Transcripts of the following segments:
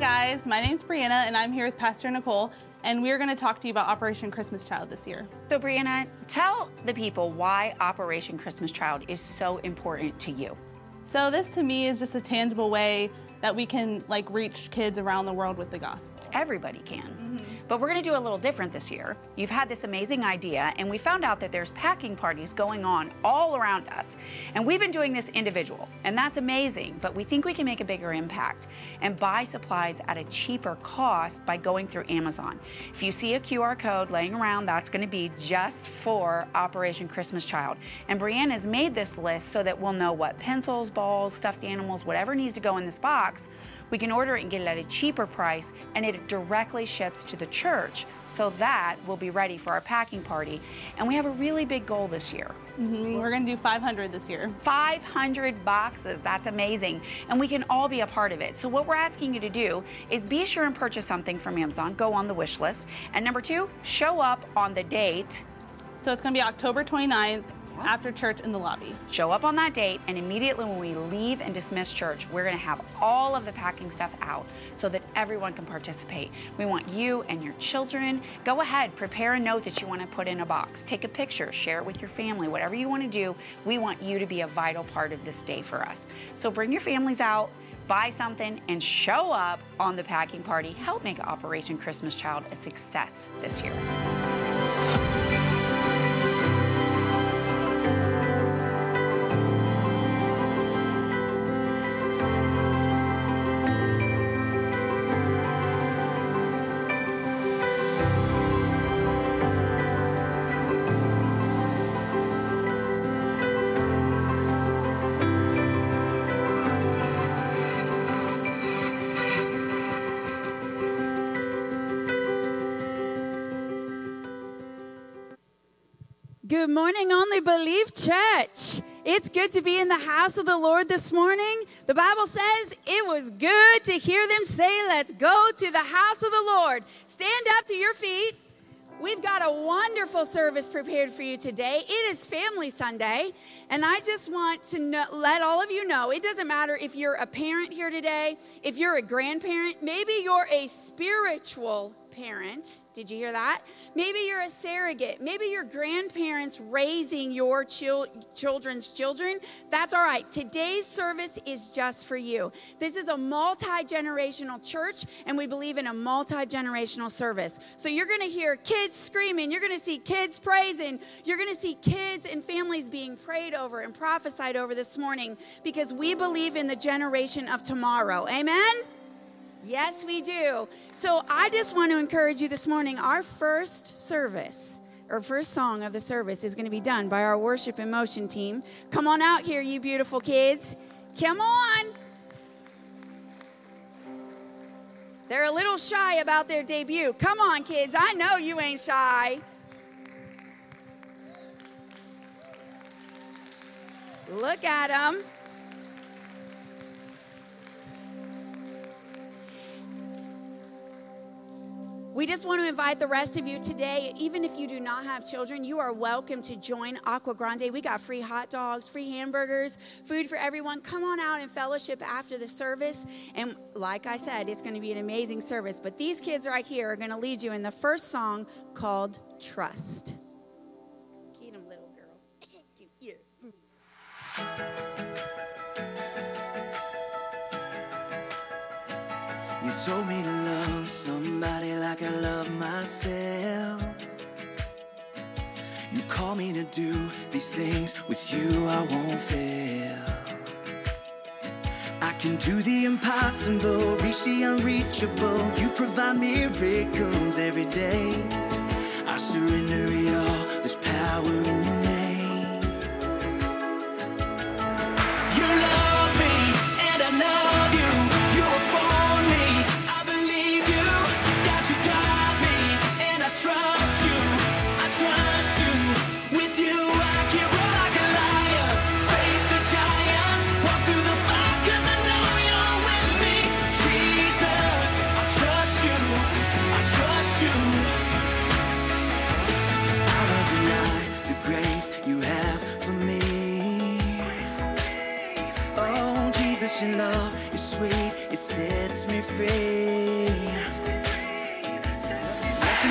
Hey guys, my name's Brianna and I'm here with Pastor Nicole, and we're going to talk to you about Operation Christmas Child this year. So Brianna, tell the people why Operation Christmas Child is so important to you. So this to me is just a tangible way that we can reach kids around the world with the gospel. Everybody can. But we're going to do a little different this year. You've had this amazing idea, and we found out that there's packing parties going on all around us. And we've been doing this individual, and that's amazing, but we think we can make a bigger impact and buy supplies at a cheaper cost by going through Amazon. If you see a QR code laying around, that's going to be just for Operation Christmas Child. And Brianna's made this list so that we'll know what pencils, balls, stuffed animals, whatever needs to go in this box. We can order it and get it at a cheaper price, and it directly ships to the church, so that we'll be ready for our packing party. And we have a really big goal this year. We're going to do 500 this year. 500 boxes. That's amazing. And we can all be a part of it. So what we're asking you to do is be sure and purchase something from Amazon. Go on the wish list. And number two, show up on the date. So it's going to be October 29th. After church in the lobby. Show up on that date, and immediately when we leave and dismiss church, we're going to have all of the packing stuff out so that everyone can participate. We want you and your children. Go ahead, prepare a note that you want to put in a box. Take a picture, share it with your family, whatever you want to do. We want you to be a vital part of this day for us. So bring your families out, buy something, and show up on the packing party. Help make Operation Christmas Child a success this year. Good morning, Only Believe Church. It's good to be in the house of the Lord this morning. The Bible says it was good to hear them say, let's go to the house of the Lord. Stand up to your feet. We've got a wonderful service prepared for you today. It is Family Sunday, and I just want to let all of you know, it doesn't matter if you're a parent here today, if you're a grandparent, maybe you're a spiritual parent. Did you hear that? Maybe you're a surrogate. Maybe your grandparents raising your children's children. That's all right. Today's service is just for you. This is a multi-generational church, and we believe in a multi-generational service. So you're going to hear kids screaming. You're going to see kids praising. You're going to see kids and families being prayed over and prophesied over this morning, because we believe in the generation of tomorrow. Amen? Yes, we do. So I just want to encourage you this morning. Our first service, or first song of the service, is going to be done by our Worship in Motion team. Come on out here, you beautiful kids. Come on. They're a little shy about their debut. Come on, kids. I know you ain't shy. Look at them. We just want to invite the rest of you today, even if you do not have children, you are welcome to join Aqua Grande. We got free hot dogs, free hamburgers, food for everyone. Come on out and fellowship after the service. And like I said, it's going to be an amazing service. But these kids right here are going to lead you in the first song called Trust. Get 'em, little girl. You told me to love somebody like I love myself. You called me to do these things. With you I won't fail. I can do the impossible, reach the unreachable. You provide miracles every day. I surrender it all, there's power in your name. You love me and I love you. You are for me.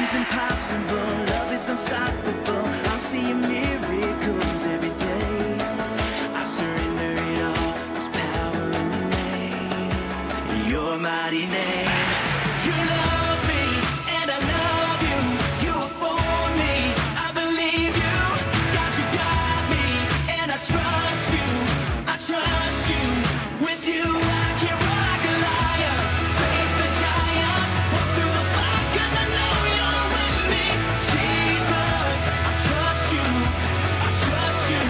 Nothing's impossible, love is unstoppable. I'm seeing miracles every day. I surrender it all, there's power in your name, your mighty name. You love me, and I love you. You are for me, I believe you. God, you got me, and I trust you. I trust you, with you I can run like a lion. Face the giants, walk through the fire, 'cause I know you're with me. Jesus, I trust you, I trust you.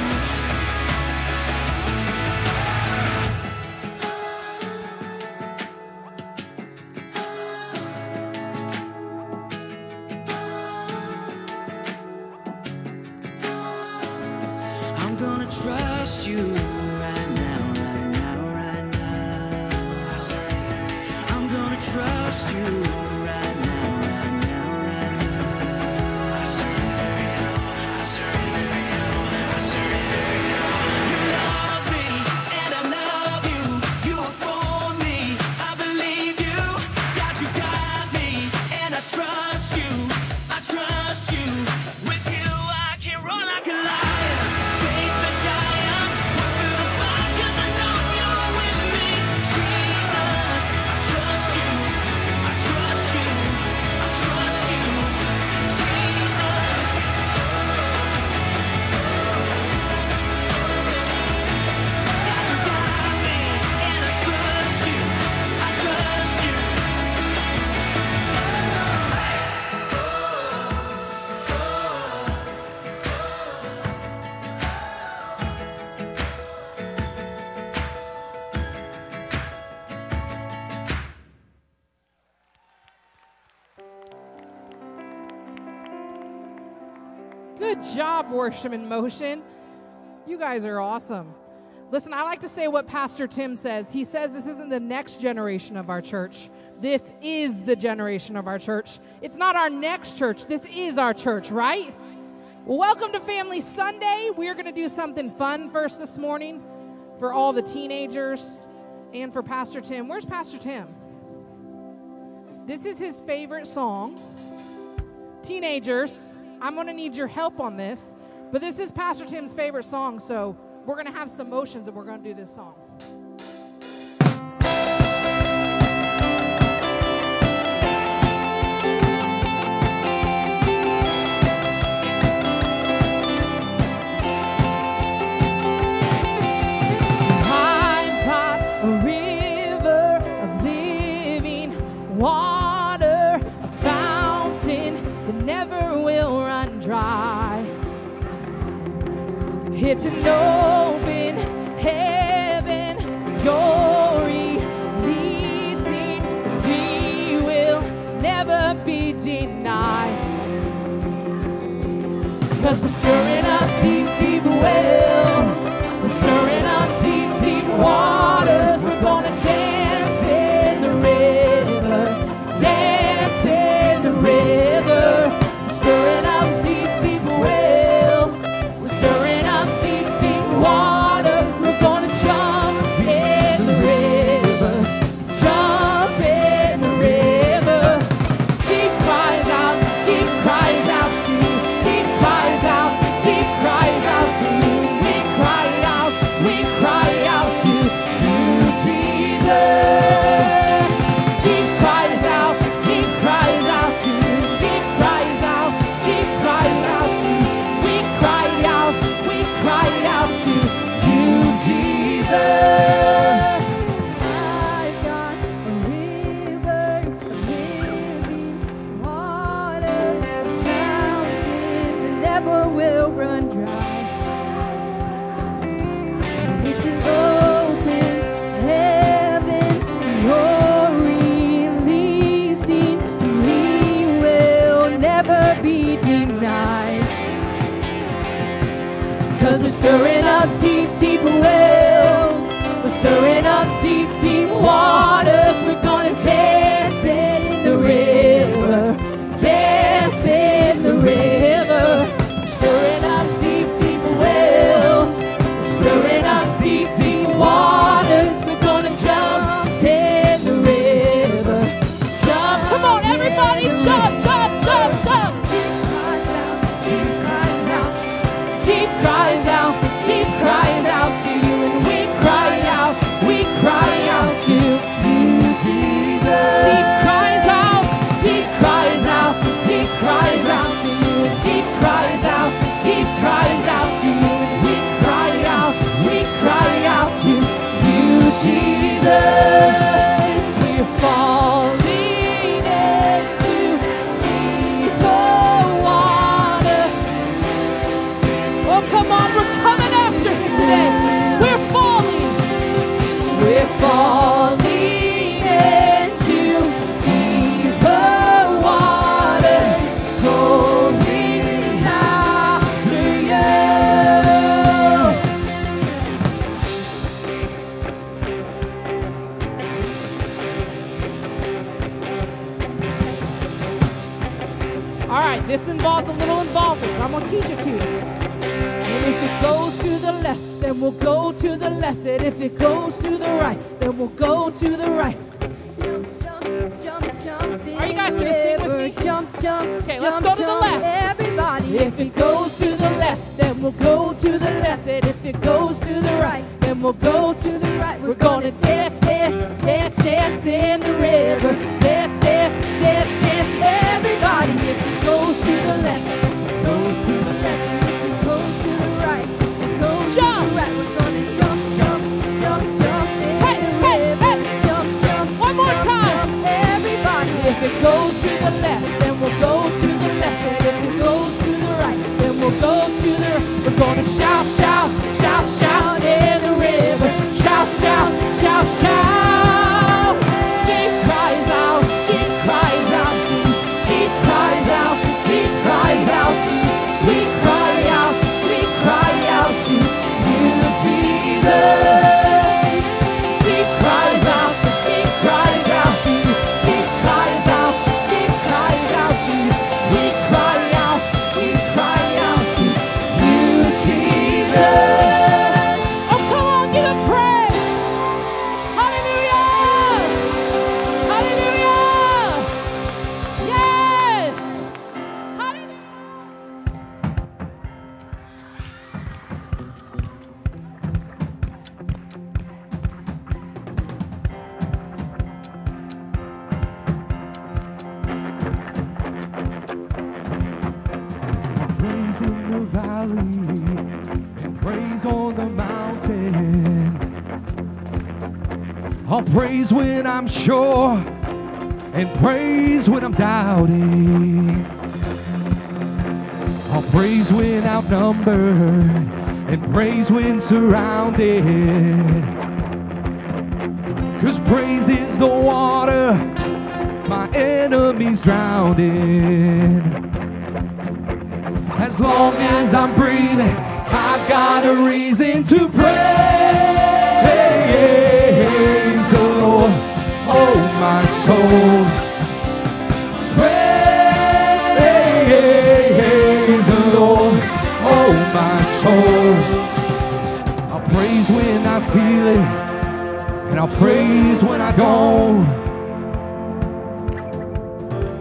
I'm gonna trust you right now, right now, right now. I'm gonna trust you right now, right now, right now. You love me, and I love you. You are for me, I believe you. God, you got me, and I trust you. I trust you. With you, I can run like a lion. Face the giants, walk through the fire, 'cause I know you're with me. Jesus, I trust you. I trust you. I trust you. Jesus. God, you got me, and I trust you. I trust you. Good job, Worship in Motion. You guys are awesome. Listen, I like to say what Pastor Tim says. He says this isn't the next generation of our church. This is the generation of our church. It's not our next church. This is our church, right? Welcome to Family Sunday. We're going to do something fun first this morning for all the teenagers and for Pastor Tim. Where's Pastor Tim? This is his favorite song. Teenagers, I'm going to need your help on this, but this is Pastor Tim's favorite song, so we're going to have some motions and we're going to do this song. Pine pot, a river of living water, a fountain that never will run dry. It's an open heaven, you're releasing, we will never be denied. 'Cause we're stirring up deep, deep wells, we're stirring up deep, deep waters, we're gonna dance in the river, dance in the river. We're stirring up deep, deep wells, we're stirring up deep, deep waters, we're gonna jump in the river, jump in the river. Deep cries out, deep cries out to you, deep cries out, deep cries out to you. We cry out to you, Jesus. Deep cries out to you, deep cries out to you. We cry out to you, Jesus. I've got a river of living waters, a fountain that never will run dry. It's an open heaven, you're releasing, we will never be denied. 'Cause we're stirring up deep, deep wells, we're stirring up deep, deep waters, we're gonna dance in the river, dance in the river. We're stirring up deep, deep wells, we're stirring up deep, deep waters, we're gonna jump in the river, jump. Come on, everybody, jump, jump, jump, jump. All right, this involves a little involvement, but I'm going to teach it to you. And if it goes to the left, then we'll go to the left. And if it goes to the right, then we'll go to the right. Jump, jump, jump, jump. Are you guys going to sing with me? Jump, jump, okay, let's go to the left. Everybody. If it goes to the left, then we'll go to the left. And if it goes to the right, then we'll go to the right. We're going to dance, dance, dance, dance in the river. Dance, dance, dance, dance, everybody. If it goes to the left, it goes to the left. If it goes to the right, it goes jump. To the right. We're going to jump, jump, jump, jump in the river. Hey. Jump, jump, one more jump, time. Jump, everybody. If it goes to the left, then we'll go to the left. And if it goes to the right, then we'll go to the right. We're going to shout, shout, shout, shout in the river. Shout, shout, shout, shout. Deep cries out, deep cries out to you. Deep cries out, deep cries out to you. We cry out to you, Jesus. Deep cries out, deep cries out to you. Deep cries out to you. We cry out to you, Jesus. And praise on the mountain. I'll praise when I'm sure and praise when I'm doubting. I'll praise when outnumbered and praise when surrounded. Cause praise is the water my enemies drowned in. As long as I'm breathing, I've got a reason to praise the Lord, oh my soul. Praise the Lord, oh my soul. I'll praise when I feel it, and I'll praise when I don't.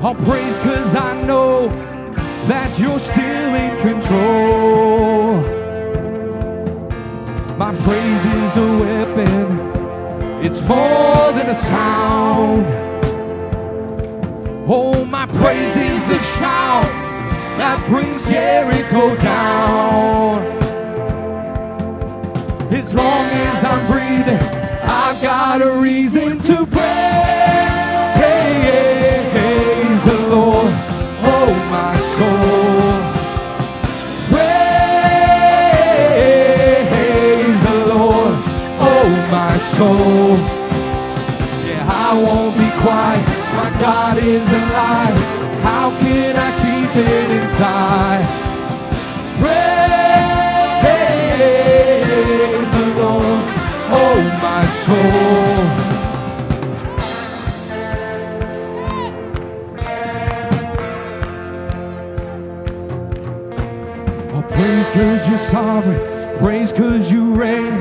I'll praise cause I know that you're still in control. My praise is a weapon, it's more than a sound. Oh, my praise is the shout that brings Jericho down. As long as I'm breathing, I've got a reason to praise the Lord. Oh my soul, praise the Lord, oh my soul. Yeah, I won't be quiet, my God is alive. How can I keep it inside? Praise the Lord, oh my soul. Praise cause you're sovereign, praise cause you reign,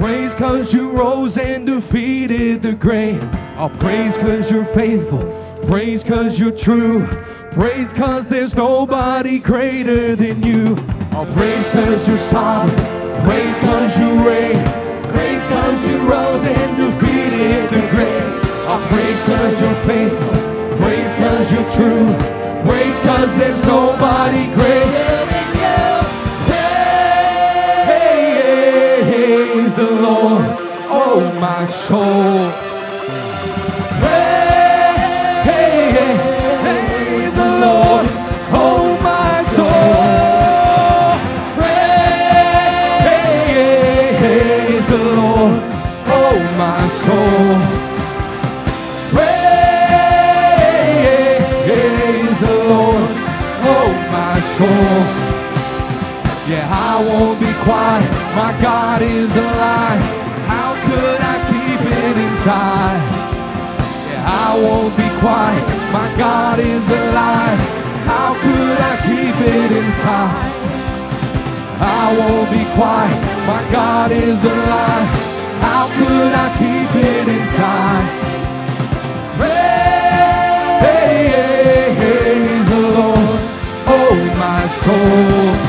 praise cause you rose and defeated the grave. I'll praise cause you're faithful, praise cause you're true, praise cause there's nobody greater than you. I'll praise cause you're sovereign, praise cause you reign, praise cause you rose and defeated the grave. I'll praise cause you're faithful, praise cause you're true, praise cause there's nobody greater than you. Praise the Lord, oh my soul. Praise the Lord, oh my soul. Praise the Lord, oh my soul. Praise the Lord, oh my soul. Yeah, I won't be quiet, my God is alive. How could I keep it inside? Yeah, I won't be quiet, my God is alive. How could time. I won't be quiet. My God is alive. How could I keep it inside? Praise the Lord, oh my soul.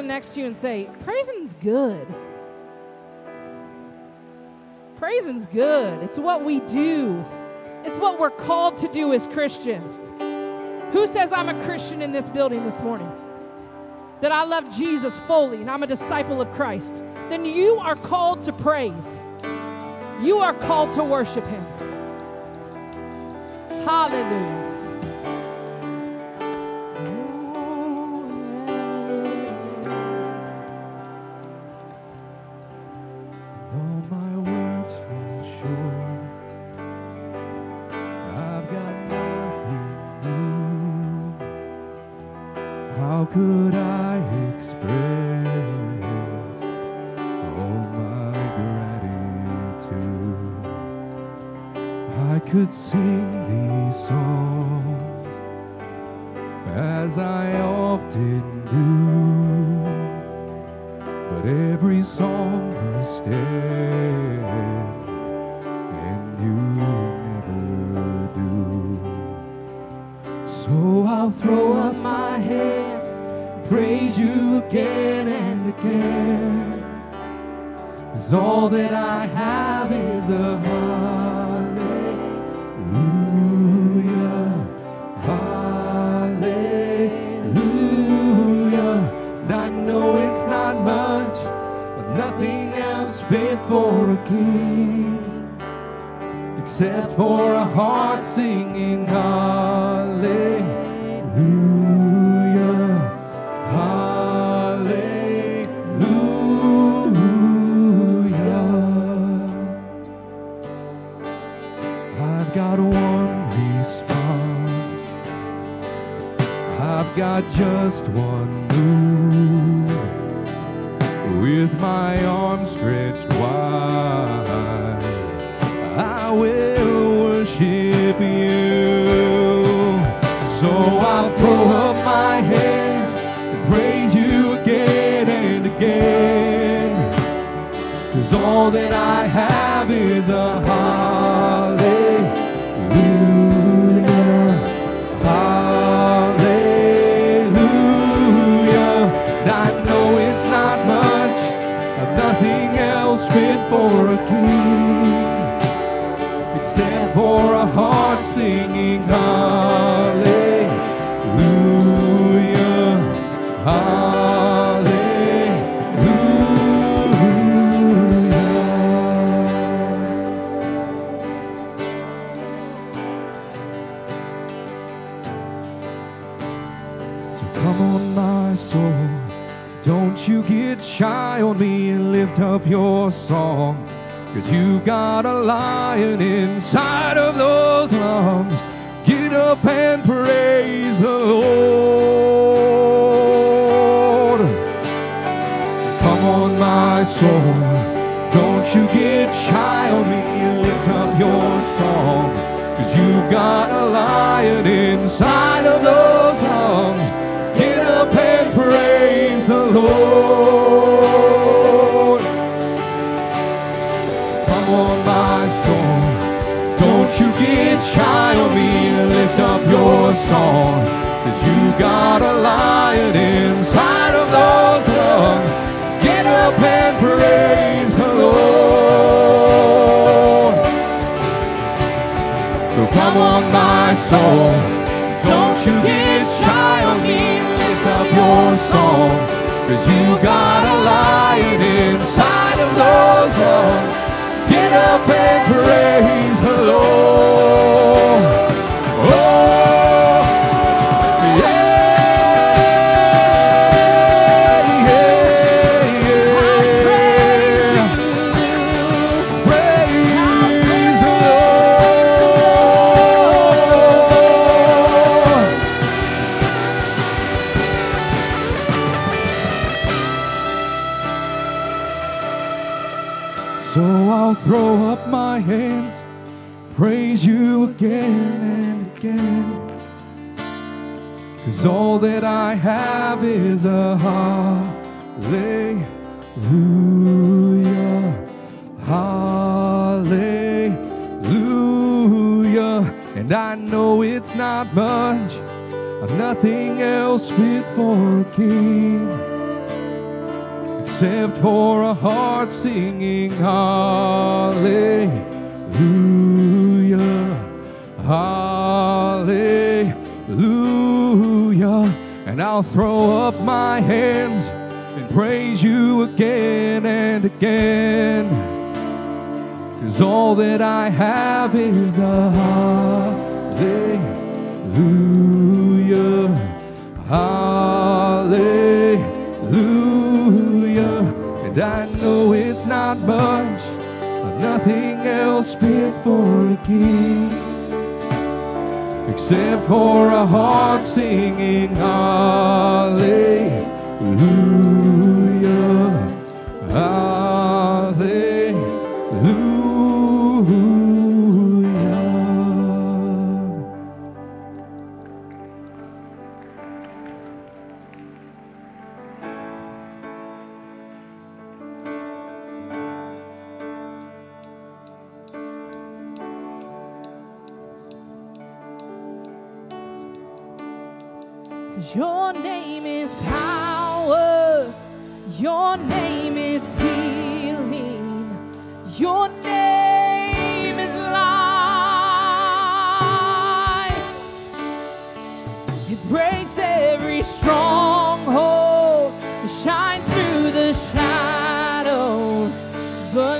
Next to you and say, praising's good. Praising's good. It's what we do. It's what we're called to do as Christians. Who says I'm a Christian in this building this morning? That I love Jesus fully and I'm a disciple of Christ? Then you are called to praise. You are called to worship Him. Hallelujah. Praise Him. Come on, my soul, don't you get shy on me, lift up your soul, 'cause you got a light inside of those lungs. Get up and praise the Lord. Oh, yeah, yeah, yeah. Praise the Lord. So I'll throw up my hands, praise you again and again. 'Cause all that I have is a hallelujah, hallelujah. And I know it's not much, I'm nothing else fit for a king, except for a heart singing hallelujah, hallelujah. And I'll throw up my hands and praise you again and again, 'cause all that I have is a hallelujah, hallelujah. And I know it's not much, nothing else fit for a king, except for a heart singing hallelujah, hallelujah. Your name is power, your name is healing, your name is life. It breaks every stronghold, it shines through the shadows, but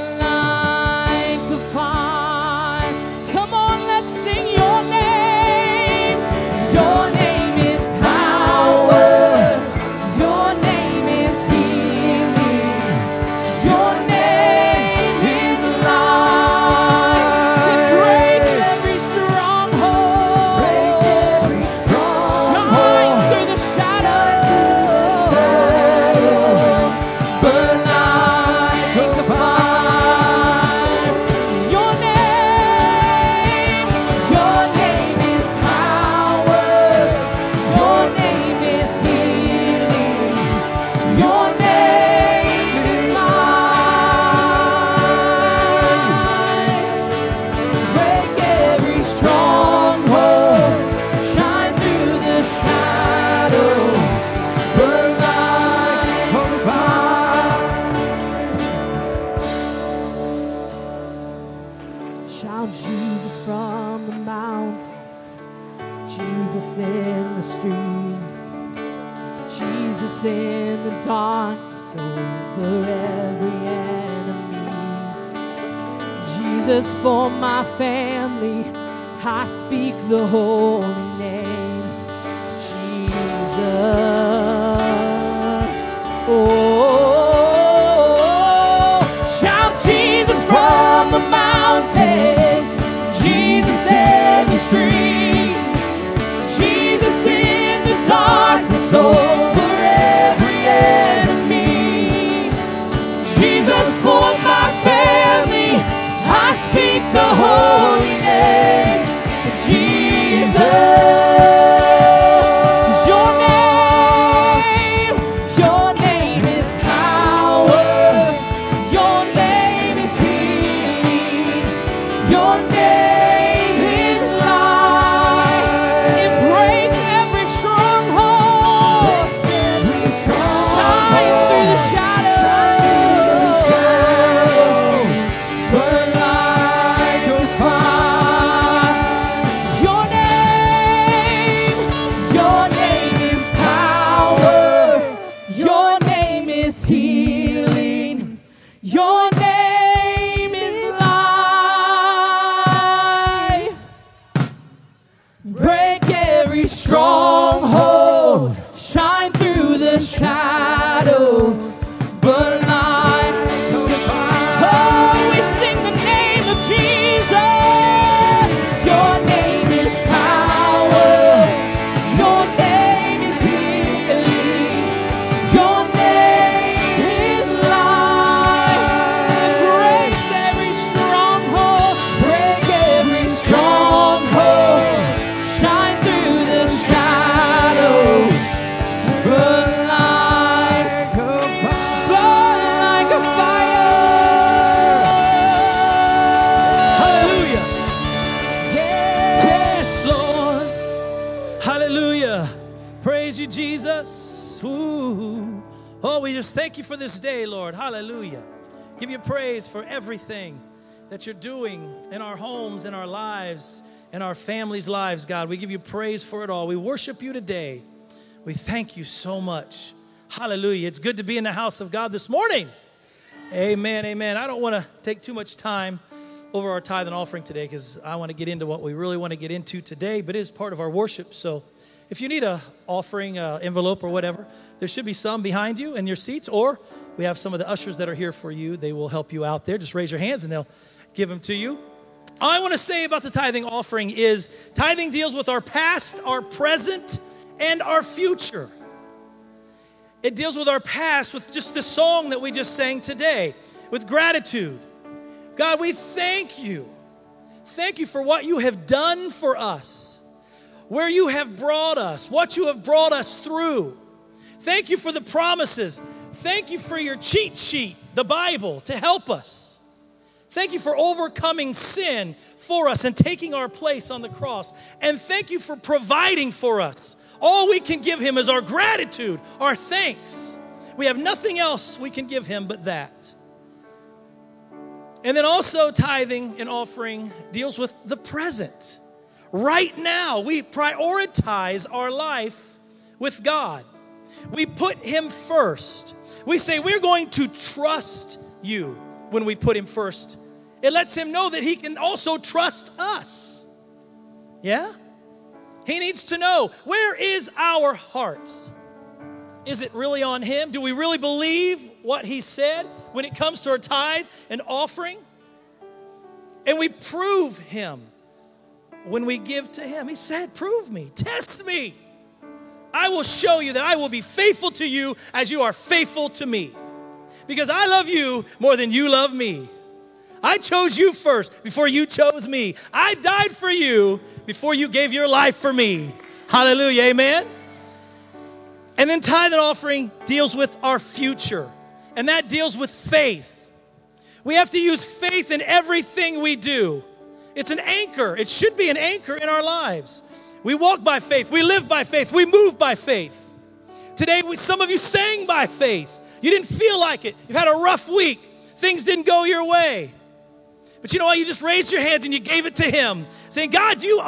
for my family, I speak the holy name, Jesus. Oh, shout Jesus from the mountains, Jesus in the streets, Jesus in the darkness over every enemy, Jesus for my family. I speak the holy name, Jesus. Your name is power, your name is healing, your name is life. name is healing. Your name is life. Break every stronghold. Shine through the shadows. But thank you for this day, Lord. Hallelujah. Give you praise for everything that you're doing in our homes, in our lives, in our families' lives, God. We give you praise for it all. We worship you today. We thank you so much. Hallelujah. It's good to be in the house of God this morning. Amen, amen. I don't want to take too much time over our tithe and offering today because I want to get into what we really want to get into today, but it is part of our worship, so if you need an offering envelope or whatever, there should be some behind you in your seats, or we have some of the ushers that are here for you. They will help you out there. Just raise your hands and they'll give them to you. All I want to say about the tithing offering is tithing deals with our past, our present, and our future. It deals with our past, with just the song that we just sang today, with gratitude. God, we thank you. Thank you for what you have done for us, where you have brought us, what you have brought us through. Thank you for the promises. Thank you for your cheat sheet, the Bible, to help us. Thank you for overcoming sin for us and taking our place on the cross. And thank you for providing for us. All we can give him is our gratitude, our thanks. We have nothing else we can give him but that. And then also tithing and offering deals with the present. Right now, we prioritize our life with God. We put him first. We say we're going to trust you when we put him first. It lets him know that he can also trust us. Yeah? He needs to know, where is our hearts? Is it really on him? Do we really believe what he said when it comes to our tithe and offering? And we prove him when we give to him. He said, prove me, test me. I will show you that I will be faithful to you as you are faithful to me. Because I love you more than you love me. I chose you first before you chose me. I died for you before you gave your life for me. Hallelujah, amen. And then tithe and offering deals with our future. And that deals with faith. We have to use faith in everything we do. It's an anchor. It should be an anchor in our lives. We walk by faith. We live by faith. We move by faith. Today, some of you sang by faith. You didn't feel like it. You've had a rough week. Things didn't go your way. But you know what? You just raised your hands and you gave it to him, saying, God, you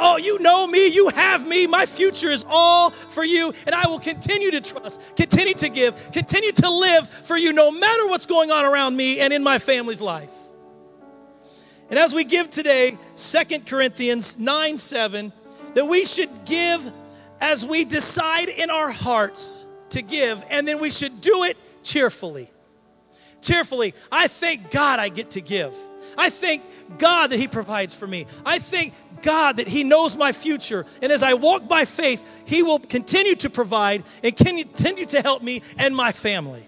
know me. You have me. My future is all for you, and I will continue to trust, continue to give, continue to live for you no matter what's going on around me and in my family's life. And as we give today, 2 Corinthians 9:7, that we should give as we decide in our hearts to give, and then we should do it cheerfully. Cheerfully. I thank God I get to give. I thank God that he provides for me. I thank God that he knows my future. And as I walk by faith, he will continue to provide and continue to help me and my family.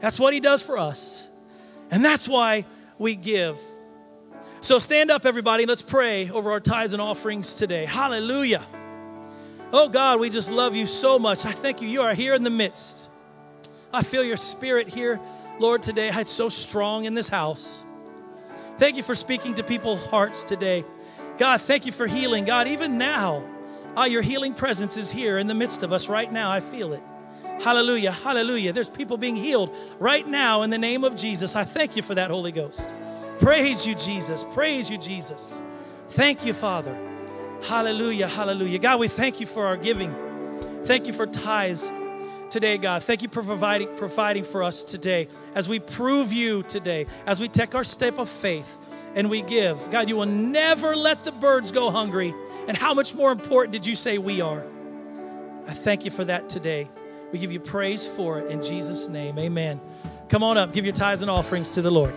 That's what he does for us. And that's why we give. So stand up, everybody, and let's pray over our tithes and offerings today. Hallelujah. Oh, God, we just love you so much. I thank you. You are here in the midst. I feel your spirit here, Lord, today. It's so strong in this house. Thank you for speaking to people's hearts today. God, thank you for healing. God, even now, your healing presence is here in the midst of us right now. I feel it. Hallelujah. Hallelujah. There's people being healed right now in the name of Jesus. I thank you for that, Holy Ghost. Praise you, Jesus. Praise you, Jesus. Thank you, Father. Hallelujah. Hallelujah. God, we thank you for our giving. Thank you for tithes. today, God. Thank you for providing for us today. As we prove you today, as we take our step of faith and we give, God, you will never let the birds go hungry. And how much more important did you say we are? I thank you for that today. We give you praise for it in Jesus' name. Amen. Come on up. Give your tithes and offerings to the Lord.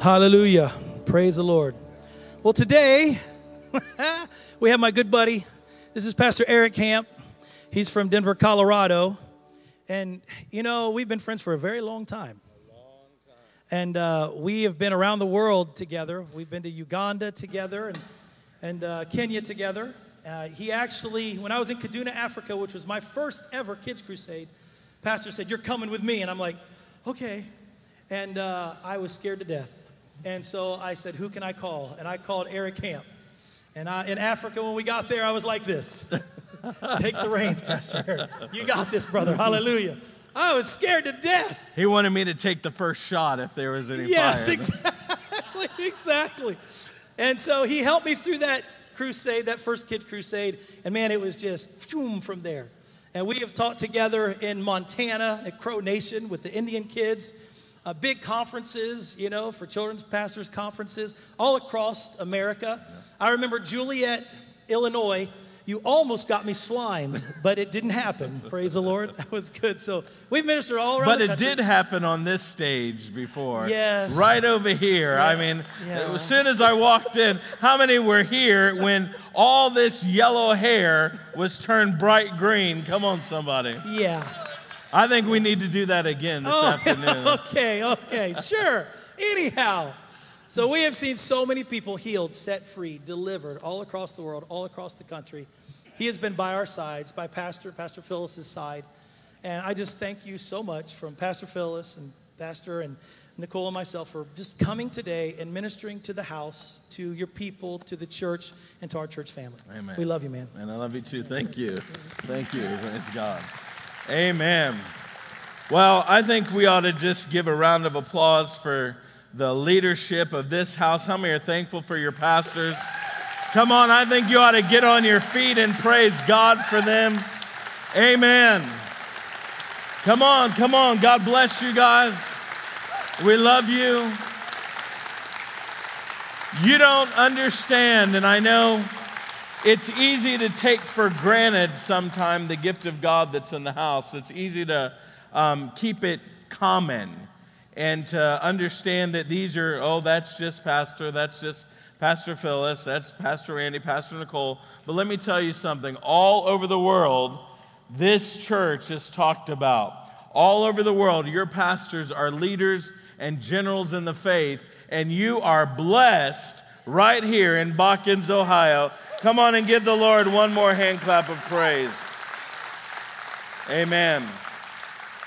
Hallelujah. Praise the Lord. Well, today, we have my good buddy. This is Pastor Eric Camp. He's from Denver, Colorado. And, you know, we've been friends for a very long time. And we have been around the world together. We've been to Uganda together and Kenya together. He actually, when I was in Kaduna, Africa, which was my first ever kids crusade, Pastor said, "You're coming with me." And I'm like, okay. And I was scared to death. And so I said, "Who can I call?" And I called Eric Camp. And in Africa, when we got there, I was like this. "Take the reins, Pastor Eric. You got this, brother." Hallelujah. I was scared to death. He wanted me to take the first shot if there was any fire. Yes, exactly, exactly. And so he helped me through that crusade, that first kid crusade. And, man, it was just from there. And we have taught together in Montana at Crow Nation with the Indian kids. Big conferences, you know, for children's pastors' conferences all across America. Yeah. I remember Juliet, Illinois. You almost got me slimed, but it didn't happen. Praise the Lord. That was good. So we've ministered all around the country. But it did happen on this stage before. Yes. Right over here. Yeah. I mean, as soon as I walked in, how many were here when all this yellow hair was turned bright green? Come on, somebody. Yeah. I think we need to do that again this afternoon. Okay, sure. Anyhow, so we have seen so many people healed, set free, delivered all across the world, all across the country. He has been by our sides, by Pastor Phyllis' side. And I just thank you so much from Pastor Phyllis and Pastor and Nicole and myself for just coming today and ministering to the house, to your people, to the church, and to our church family. Amen. We love you, man. And I love you too. Thank you. Thank you. Praise God. Amen. Well, I think we ought to just give a round of applause for the leadership of this house. How many are thankful for your pastors? Come on, I think you ought to get on your feet and praise God for them. Amen. Come on. God bless you guys. We love you. You don't understand, and I know it's easy to take for granted sometimes the gift of God that's in the house. It's easy to keep it common and to understand that these are, that's just Pastor, that's just Pastor Phyllis, that's Pastor Randy, Pastor Nicole. But let me tell you something. All over the world, this church is talked about. All over the world, your pastors are leaders and generals in the faith, and you are blessed right here in Botkins, Ohio. Come on and give the Lord one more hand clap of praise. Amen.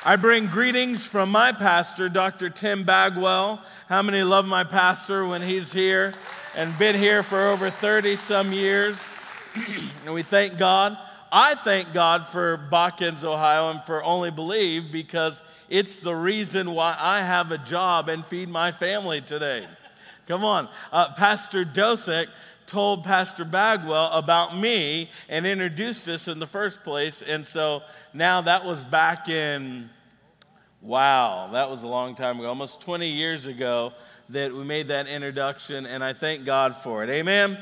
I bring greetings from my pastor, Dr. Tim Bagwell. How many love my pastor when he's here and been here for over 30 some years? And we thank God. I thank God for Botkins, Ohio, and for Only Believe, because it's the reason why I have a job and feed my family today. Come on. Pastor Dosick told Pastor Bagwell about me and introduced us in the first place. And so now that was back in, that was a long time ago, almost 20 years ago that we made that introduction, and I thank God for it. Amen?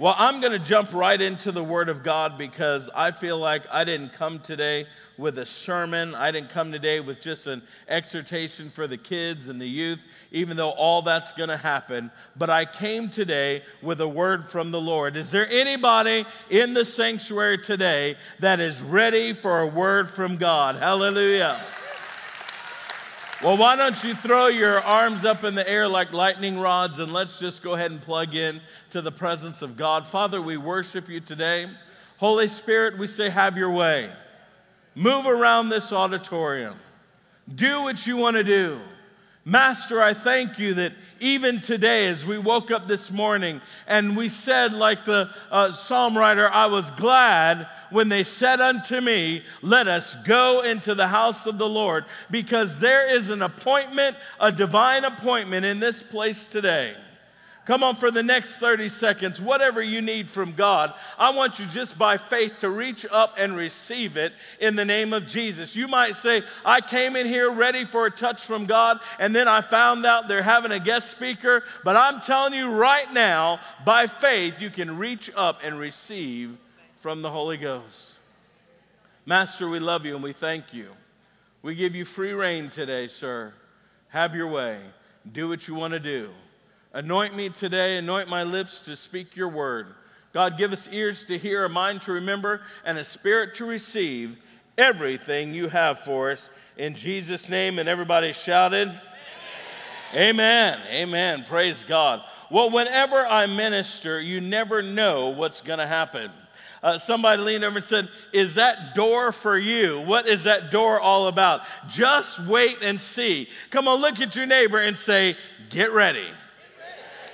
Well, I'm going to jump right into the Word of God because I feel like I didn't come today with a sermon. I didn't come today with just an exhortation for the kids and the youth, even though all that's going to happen. But I came today with a word from the Lord. Is there anybody in the sanctuary today that is ready for a word from God? Hallelujah. Well, why don't you throw your arms up in the air like lightning rods, and let's just go ahead and plug in to the presence of God. Father, we worship you today. Holy Spirit, we say, have your way. Move around this auditorium. Do what you want to do. Master, I thank you that even today as we woke up this morning and we said like the psalm writer, I was glad when they said unto me, let us go into the house of the Lord, because there is an appointment, a divine appointment in this place today. Come on, for the next 30 seconds, whatever you need from God, I want you just by faith to reach up and receive it in the name of Jesus. You might say, I came in here ready for a touch from God, and then I found out they're having a guest speaker. But I'm telling you right now, by faith, you can reach up and receive from the Holy Ghost. Master, we love you and we thank you. We give you free reign today, sir. Have your way. Do what you want to do. Anoint me today, anoint my lips to speak your word. God, give us ears to hear, a mind to remember, and a spirit to receive everything you have for us. In Jesus' name, and everybody shouted, Amen. Amen. Amen. Praise God. Well, whenever I minister, you never know what's going to happen. Somebody leaned over and said, is that door for you? What is that door all about? Just wait and see. Come on, look at your neighbor and say, get ready.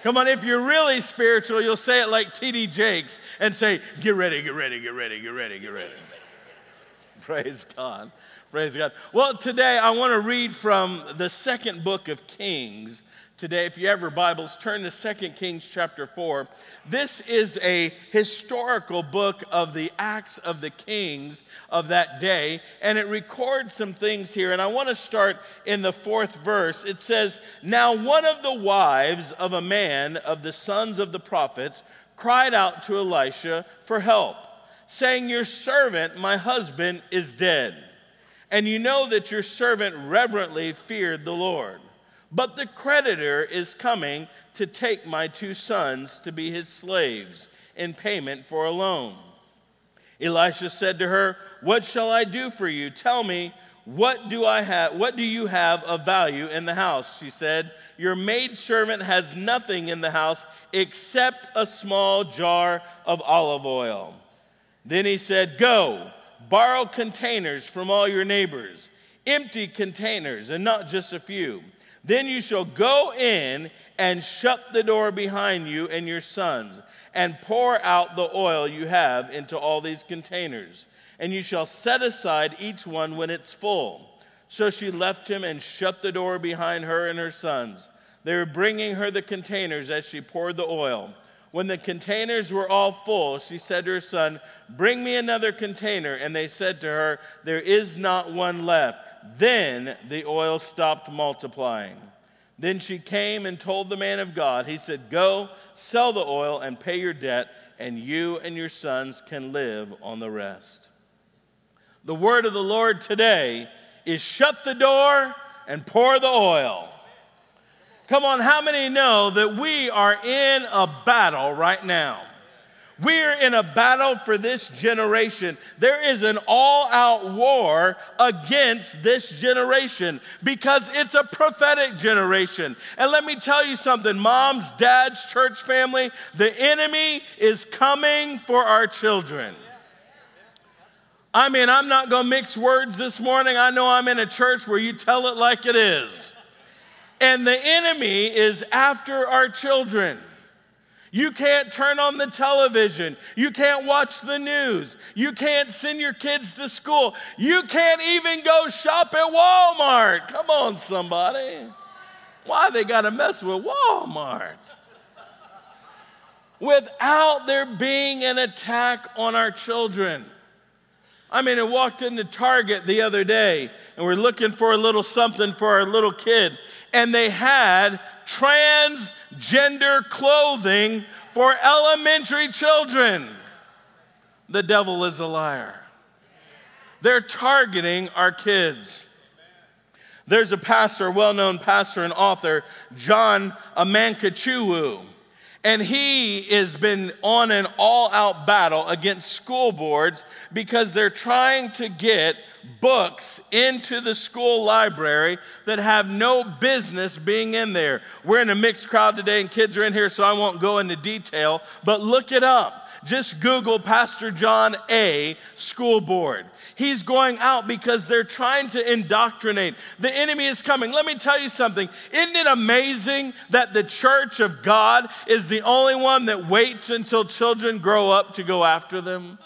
Come on, if you're really spiritual, you'll say it like T.D. Jakes and say, get ready, get ready, get ready, get ready, get ready. Praise God. Praise God. Well, today I want to read from the second book of Kings. Today, if you have your Bibles, turn to 2 Kings chapter 4. This is a historical book of the Acts of the Kings of that day, and it records some things here. And I want to start in the fourth verse. It says, now one of the wives of a man of the sons of the prophets cried out to Elisha for help, saying, your servant, my husband, is dead. And you know that your servant reverently feared the Lord. But the creditor is coming to take my two sons to be his slaves in payment for a loan. Elisha said to her, what shall I do for you? Tell me, what do you have of value in the house? She said, your maidservant has nothing in the house except a small jar of olive oil. Then he said, go, borrow containers from all your neighbors, empty containers and not just a few. Then you shall go in and shut the door behind you and your sons, and pour out the oil you have into all these containers. And you shall set aside each one when it's full. So she left him and shut the door behind her and her sons. They were bringing her the containers as she poured the oil. When the containers were all full, she said to her son, bring me another container. And they said to her, there is not one left. Then the oil stopped multiplying. Then she came and told the man of God. He said, go, sell the oil and pay your debt, and you and your sons can live on the rest. The word of the Lord today is shut the door and pour the oil. Come on, how many know that we are in a battle right now? We're in a battle for this generation. There is an all-out war against this generation because it's a prophetic generation. And let me tell you something, moms, dads, church family, the enemy is coming for our children. I mean, I'm not going to mix words this morning. I know I'm in a church where you tell it like it is. And the enemy is after our children. You can't turn on the television. You can't watch the news. You can't send your kids to school. You can't even go shop at Walmart. Come on, somebody. Why they got to mess with Walmart? Without there being an attack on our children. I mean, I walked into Target the other day, and we're looking for a little something for our little kid. And they had transgender clothing for elementary children. The devil is a liar. They're targeting our kids. There's a pastor, a well-known pastor and author, John Amankachuwu, and he has been on an all-out battle against school boards because they're trying to get books into the school library that have no business being in there. We're in a mixed crowd today and kids are in here, so I won't go into detail, but look it up. Just Google Pastor John A. school board. He's going out because they're trying to indoctrinate. The enemy is coming. Let me tell you something. Isn't it amazing that the church of God is the only one that waits until children grow up to go after them?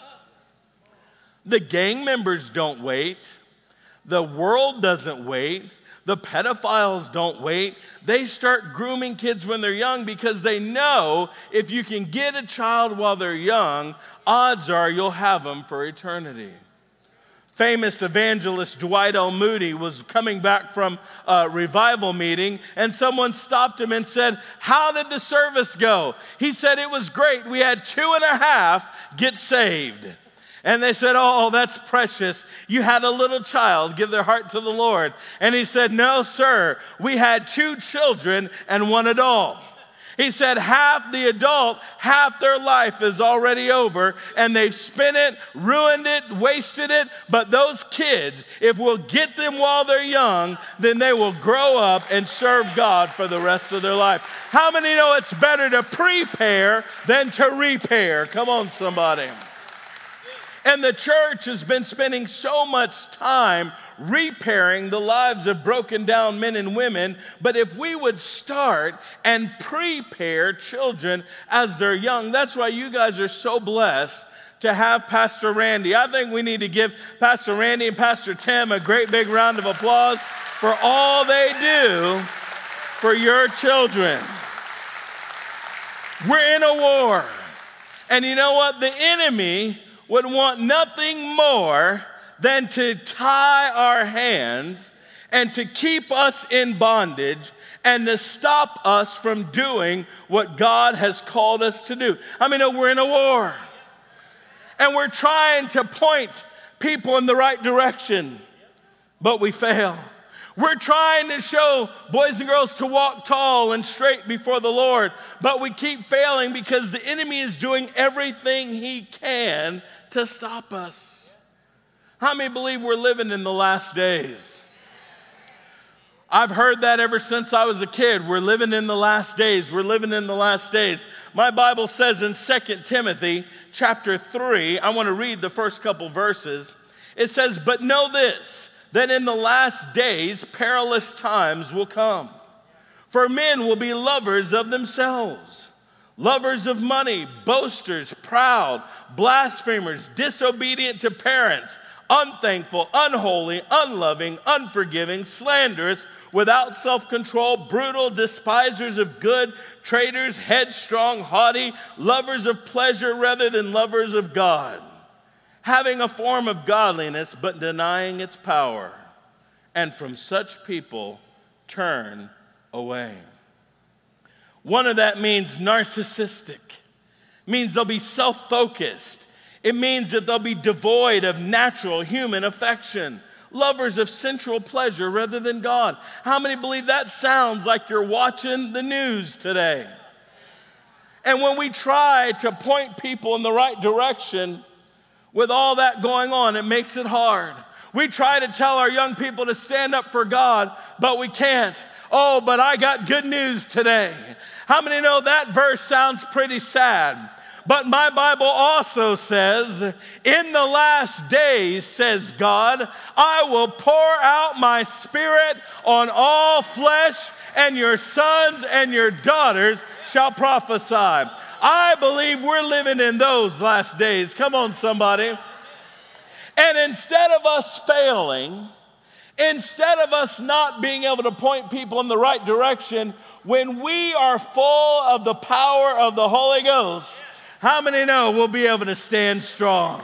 The gang members don't wait. The world doesn't wait. The pedophiles don't wait. They start grooming kids when they're young because they know if you can get a child while they're young, odds are you'll have them for eternity. Famous evangelist Dwight L. Moody was coming back from a revival meeting, and someone stopped him and said, "How did the service go?" He said, "It was great. We had 2.5 get saved." And they said, "Oh, that's precious. You had a little child give their heart to the Lord." And he said, "No, sir, we had 2 children and 1 adult. He said, half the adult, half their life is already over, and they've spent it, ruined it, wasted it. But those kids, if we'll get them while they're young, then they will grow up and serve God for the rest of their life." How many know it's better to prepare than to repair? Come on, somebody. And the church has been spending so much time repairing the lives of broken down men and women. But if we would start and prepare children as they're young, that's why you guys are so blessed to have Pastor Randy. I think we need to give Pastor Randy and Pastor Tim a great big round of applause for all they do for your children. We're in a war. And you know what? The enemy would want nothing more than to tie our hands and to keep us in bondage and to stop us from doing what God has called us to do. I mean, we're in a war, and we're trying to point people in the right direction, but we fail. We're trying to show boys and girls to walk tall and straight before the Lord, but we keep failing because the enemy is doing everything he can to stop us. How many believe we're living in the last days? I've heard that ever since I was a kid. We're living in the last days. We're living in the last days. My Bible says in 2 Timothy chapter 3, I want to read the first couple verses. It says, "But know this, that in the last days perilous times will come. For men will be lovers of themselves, lovers of money, boasters, proud, blasphemers, disobedient to parents, unthankful, unholy, unloving, unforgiving, slanderous, without self-control, brutal, despisers of good, traitors, headstrong, haughty, lovers of pleasure rather than lovers of God, having a form of godliness, but denying its power. And from such people, turn away." One of that means narcissistic. It means they'll be self-focused. It means that they'll be devoid of natural human affection. Lovers of sensual pleasure rather than God. How many believe that sounds like you're watching the news today? And when we try to point people in the right direction, with all that going on, it makes it hard. We try to tell our young people to stand up for God, but we can't. Oh, but I got good news today. How many know that verse sounds pretty sad? But my Bible also says, "In the last days, says God, I will pour out my spirit on all flesh, and your sons and your daughters shall prophesy." I believe we're living in those last days. Come on, somebody. And instead of us failing, instead of us not being able to point people in the right direction, when we are full of the power of the Holy Ghost, how many know we'll be able to stand strong?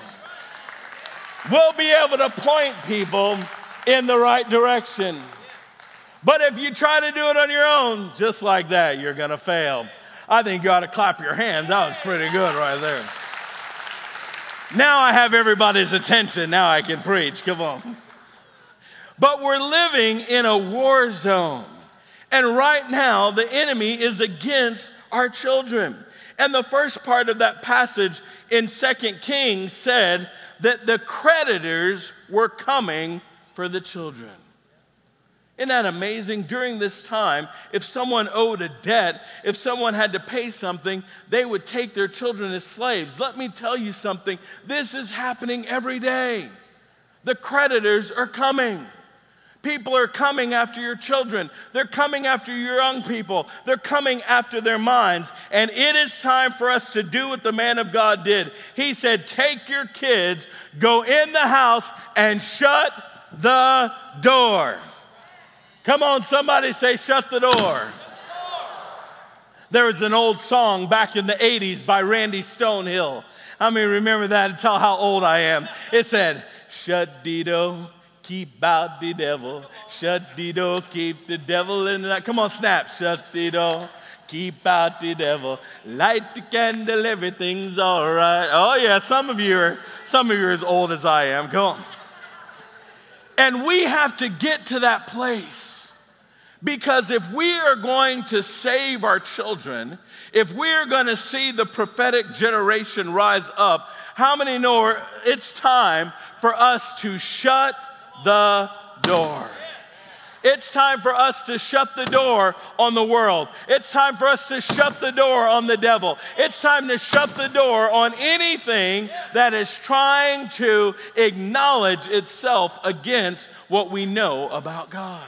We'll be able to point people in the right direction. But if you try to do it on your own, just like that, you're going to fail. I think you ought to clap your hands. That was pretty good right there. Now I have everybody's attention. Now I can preach. Come on. But we're living in a war zone. And right now, the enemy is against our children. And the first part of that passage in 2 Kings said that the creditors were coming for the children. Isn't that amazing? During this time, if someone owed a debt, if someone had to pay something, they would take their children as slaves. Let me tell you something. This is happening every day. The creditors are coming. People are coming after your children. They're coming after your young people. They're coming after their minds. And it is time for us to do what the man of God did. He said, take your kids, go in the house, and shut the door. Come on, somebody say, shut the door. There was an old song back in the 80s by Randy Stonehill. I mean, remember that and tell how old I am. It said, shut Dido. Keep out the devil, shut the door, keep the devil in the night. Come on, snap. Shut the door, keep out the devil, light the candle, everything's all right. Oh yeah, some of you are as old as I am. Come on. And we have to get to that place, because if we are going to save our children, if we are going to see the prophetic generation rise up, how many know it's time for us to shut the door? It's time for us to shut the door on the world. It's time for us to shut the door on the devil. It's time to shut the door on anything that is trying to acknowledge itself against what we know about God.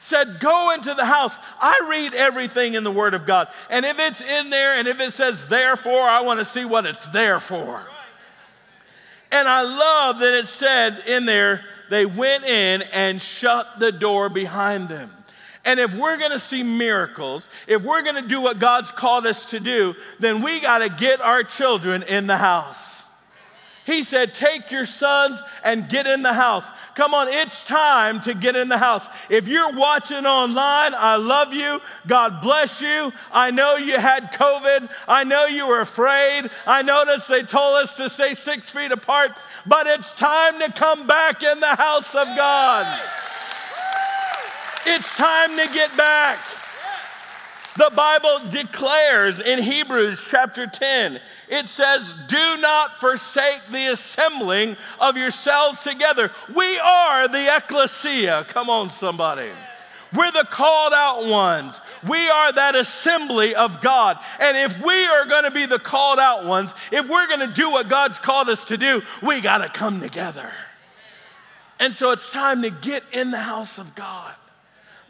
Said, go into the house. I read everything in the Word of God. And if it's in there, and if it says therefore, I want to see what it's there for. And I love that it said in there, they went in and shut the door behind them. And if we're going to see miracles, if we're going to do what God's called us to do, then we got to get our children in the house. He said, take your sons and get in the house. Come on, it's time to get in the house. If you're watching online, I love you. God bless you. I know you had COVID. I know you were afraid. I noticed they told us to stay 6 feet apart, but it's time to come back in the house of God. It's time to get back. The Bible declares in Hebrews chapter 10, it says, do not forsake the assembling of yourselves together. We are the ecclesia. Come on, somebody. We're the called out ones. We are that assembly of God. And if we are going to be the called out ones, if we're going to do what God's called us to do, we got to come together. And so it's time to get in the house of God.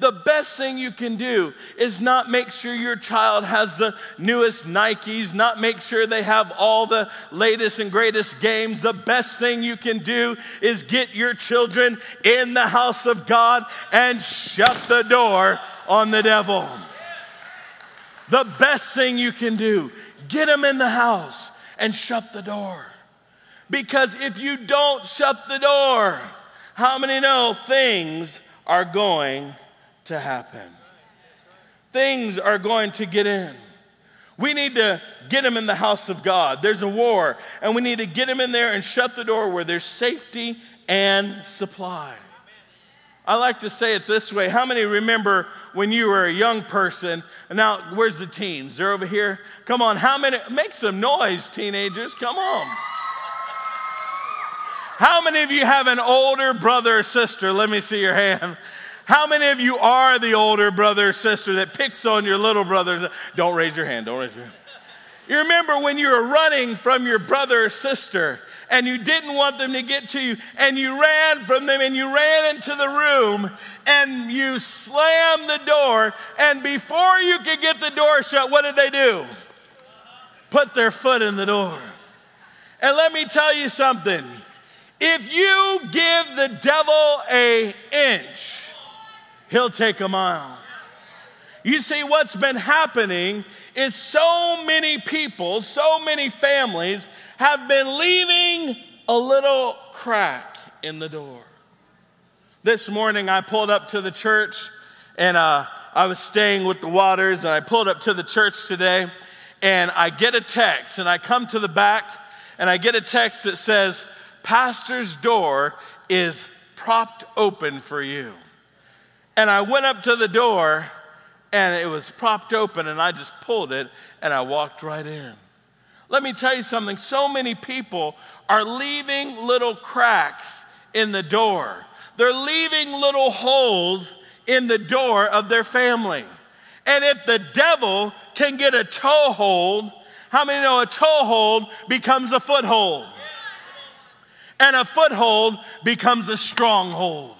The best thing you can do is not make sure your child has the newest Nikes, not make sure they have all the latest and greatest games. The best thing you can do is get your children in the house of God and shut the door on the devil. The best thing you can do, get them in the house and shut the door. Because if you don't shut the door, how many know things are going to happen? Things are going to get in. We need to get them in the house of God. There's a war, and we need to get them in there and shut the door where there's safety and supply. I like to say it this way. How many remember when you were a young person? Now, where's the teens? They're over here. Come on, how many? Make some noise, teenagers. Come on. How many of you have an older brother or sister? Let me see your hand. How many of you are the older brother or sister that picks on your little brother? Don't raise your hand, don't raise your hand. You remember when you were running from your brother or sister and you didn't want them to get to you, and you ran from them and you ran into the room and you slammed the door, and before you could get the door shut, what did they do? Put their foot in the door. And let me tell you something. If you give the devil an inch, he'll take a mile. You see, what's been happening is so many people, so many families have been leaving a little crack in the door. This morning I pulled up to the church, and I was staying with the Waters, and I pulled up to the church today, and I get a text, and I come to the back, and I get a text that says, "Pastor's door is propped open for you." And I went up to the door, and it was propped open, and I just pulled it, and I walked right in. Let me tell you something. So many people are leaving little cracks in the door. They're leaving little holes in the door of their family. And if the devil can get a toehold, how many know a toehold becomes a foothold? And a foothold becomes a stronghold.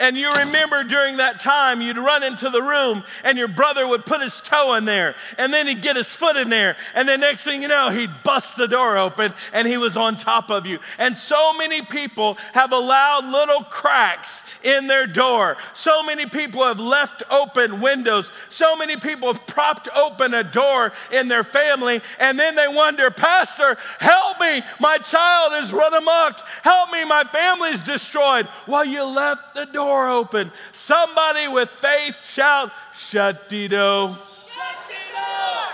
And you remember during that time, you'd run into the room and your brother would put his toe in there, and then he'd get his foot in there, and the next thing you know, he'd bust the door open and he was on top of you. And so many people have allowed little cracks in their door. So many people have left open windows. So many people have propped open a door in their family, and then they wonder, "Pastor, help me. My child is run amok. Help me. My family's destroyed." Well, you left the door open. Somebody with faith shout, "Shut the door.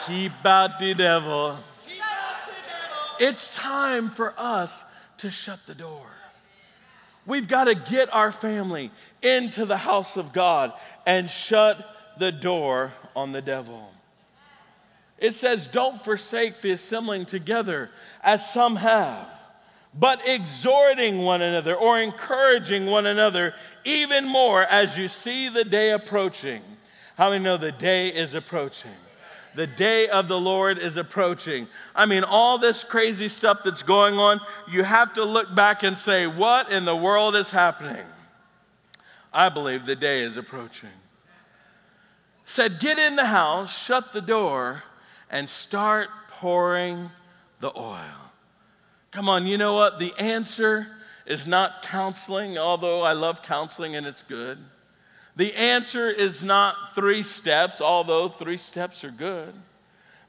Keep out the devil." It's time for us to shut the door. We've got to get our family into the house of God and shut the door on the devil. It says, "Don't forsake the assembling together as some have, but exhorting one another," or encouraging one another, "even more as you see the day approaching." How many know the day is approaching? The day of the Lord is approaching. I mean, all this crazy stuff that's going on, you have to look back and say, what in the world is happening? I believe the day is approaching. Said, get in the house, shut the door, and start pouring the oil. Come on, you know what? The answer is not counseling, although I love counseling and it's good. The answer is not 3 steps, although 3 steps are good.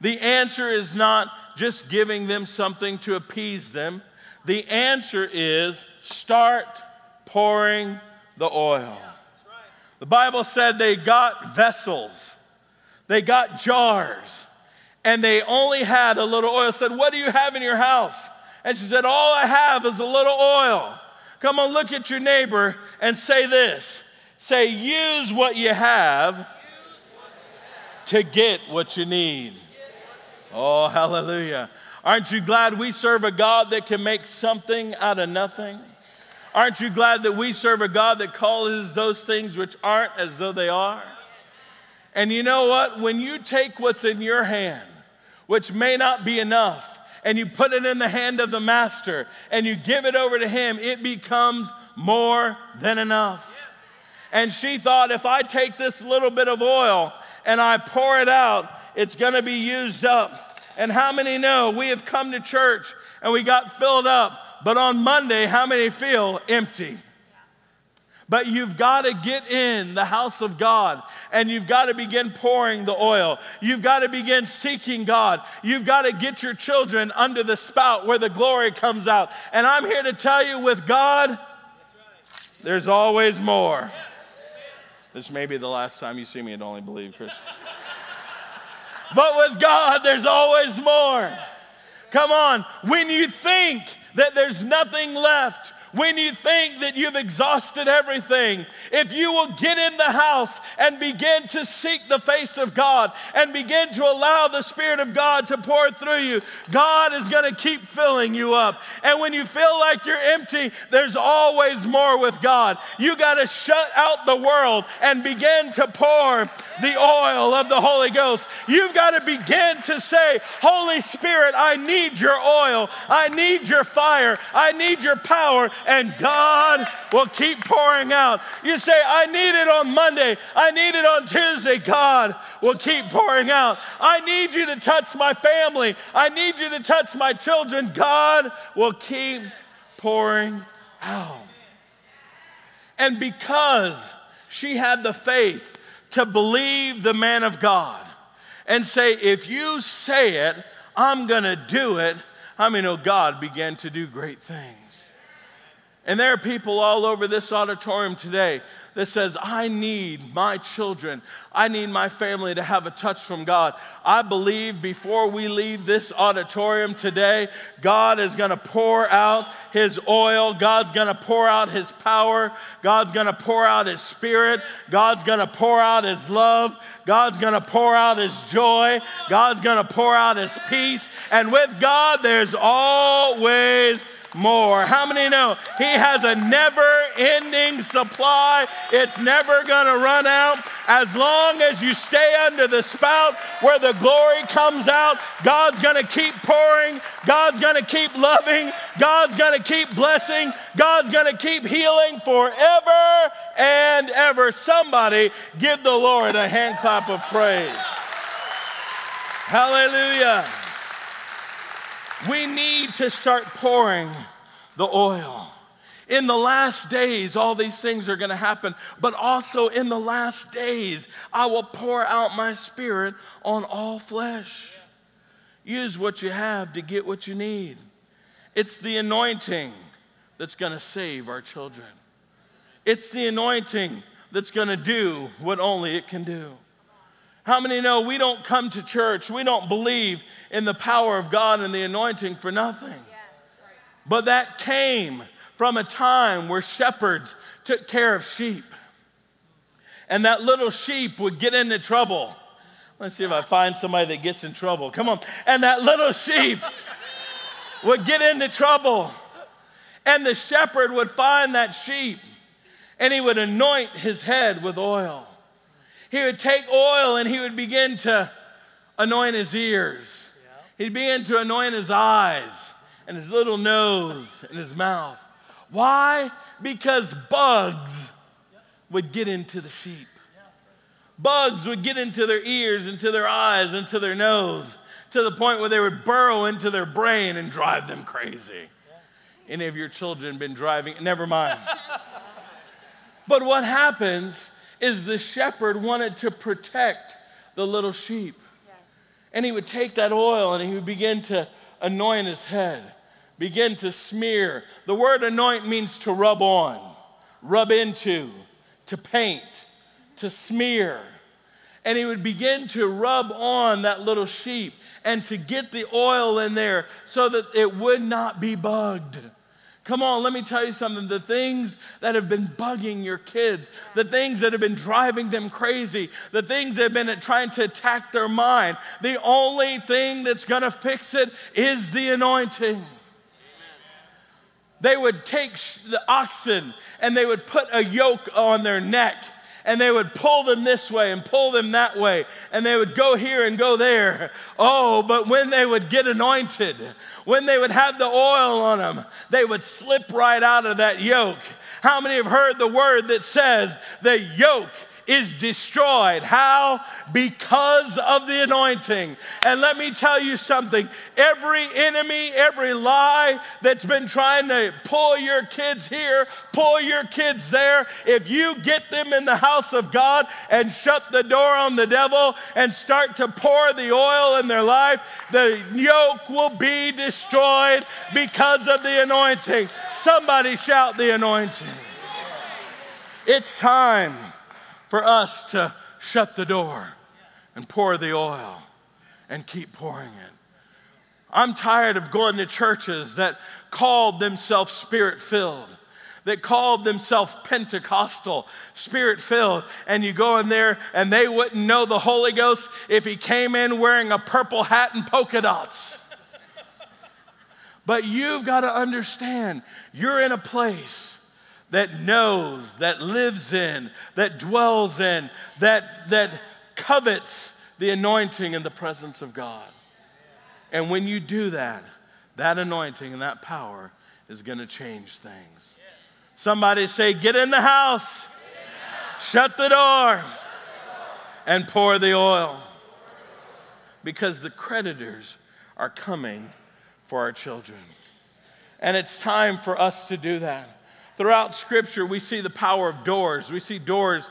The answer is not just giving them something to appease them. The answer is start pouring the oil. Yeah, that's right. The Bible said they got vessels. They got jars. And they only had a little oil. Said, "What do you have in your house?" And she said, "All I have is a little oil." Come on, look at your neighbor and say this. Say, use what you have to get what you need. Oh, hallelujah. Aren't you glad we serve a God that can make something out of nothing? Aren't you glad that we serve a God that causes those things which aren't as though they are? And you know what? When you take what's in your hand, which may not be enough, and you put it in the hand of the master, and you give it over to him, it becomes more than enough. And she thought, if I take this little bit of oil and I pour it out, it's going to be used up. And how many know we have come to church and we got filled up, but on Monday, how many feel empty? But you've got to get in the house of God, and you've got to begin pouring the oil. You've got to begin seeking God. You've got to get your children under the spout where the glory comes out. And I'm here to tell you, with God, there's always more. This may be the last time you see me at Only Believe Christians. But with God, there's always more. Come on. When you think that there's nothing left, when you think that you've exhausted everything, if you will get in the house and begin to seek the face of God and begin to allow the Spirit of God to pour through you, God is going to keep filling you up. And when you feel like you're empty, there's always more with God. You got to shut out the world and begin to pour the oil of the Holy Ghost. You've got to begin to say, "Holy Spirit, I need your oil. I need your fire. I need your power." And God will keep pouring out. You say, "I need it on Monday. I need it on Tuesday." God will keep pouring out. "I need you to touch my family. I need you to touch my children." God will keep pouring out. And because she had the faith to believe the man of God and say, "If you say it, I'm going to do it," I mean, oh, God began to do great things. And there are people all over this auditorium today that says, I need my children, I need my family to have a touch from God. I believe before we leave this auditorium today, God is going to pour out His oil. God's going to pour out His power. God's going to pour out His Spirit. God's going to pour out His love. God's going to pour out His joy. God's going to pour out His peace. And with God, there's always more. How many know He has a never-ending supply? It's never going to run out. As long as you stay under the spout where the glory comes out, God's going to keep pouring. God's going to keep loving. God's going to keep blessing. God's going to keep healing forever and ever. Somebody give the Lord a hand clap of praise. Hallelujah. We need to start pouring the oil. In the last days, all these things are going to happen, but also in the last days, I will pour out my Spirit on all flesh. Use what you have to get what you need. It's the anointing that's going to save our children. It's the anointing that's going to do what only it can do. How many know we don't come to church, we don't believe in the power of God and the anointing for nothing? Yes, right. But that came from a time where shepherds took care of sheep. And that little sheep would get into trouble. Let's see if I find somebody that gets in trouble. Come on. And that little sheep would get into trouble. And the shepherd would find that sheep and he would anoint his head with oil. He would take oil and he would begin to anoint his ears. He'd begin to anoint his eyes and his little nose and his mouth. Why? Because bugs would get into the sheep. Bugs would get into their ears, into their eyes, into their nose, to the point where they would burrow into their brain and drive them crazy. Any of your children been driving? Never mind. But what happens is the shepherd wanted to protect the little sheep. Yes. And he would take that oil and he would begin to anoint his head, begin to smear. The word anoint means to rub on, rub into, to paint, to smear. And he would begin to rub on that little sheep and to get the oil in there so that it would not be bugged. Come on, let me tell you something. The things that have been bugging your kids, the things that have been driving them crazy, the things that have been trying to attack their mind, the only thing that's going to fix it is the anointing. Amen. They would take the oxen and they would put a yoke on their neck and they would pull them this way and pull them that way and they would go here and go there. Oh, but when they would get anointed, when they would have the oil on them, they would slip right out of that yoke. How many have heard the word that says the yoke is destroyed? How? Because of the anointing. And let me tell you something. Every enemy, every lie that's been trying to pull your kids here, pull your kids there, if you get them in the house of God and shut the door on the devil and start to pour the oil in their life, the yoke will be destroyed because of the anointing. Somebody shout the anointing. It's time for us to shut the door and pour the oil and keep pouring it. I'm tired of going to churches that called themselves Spirit-filled, that called themselves Pentecostal, Spirit-filled, and you go in there and they wouldn't know the Holy Ghost if He came in wearing a purple hat and polka dots. But you've got to understand, you're in a place that knows, that lives in, that dwells in, that covets the anointing and the presence of God. And when you do that, that anointing and that power is going to change things. Somebody say, get in the house, shut the door, and pour the oil. Because the creditors are coming for our children. And it's time for us to do that. Throughout Scripture, we see the power of doors. We see doors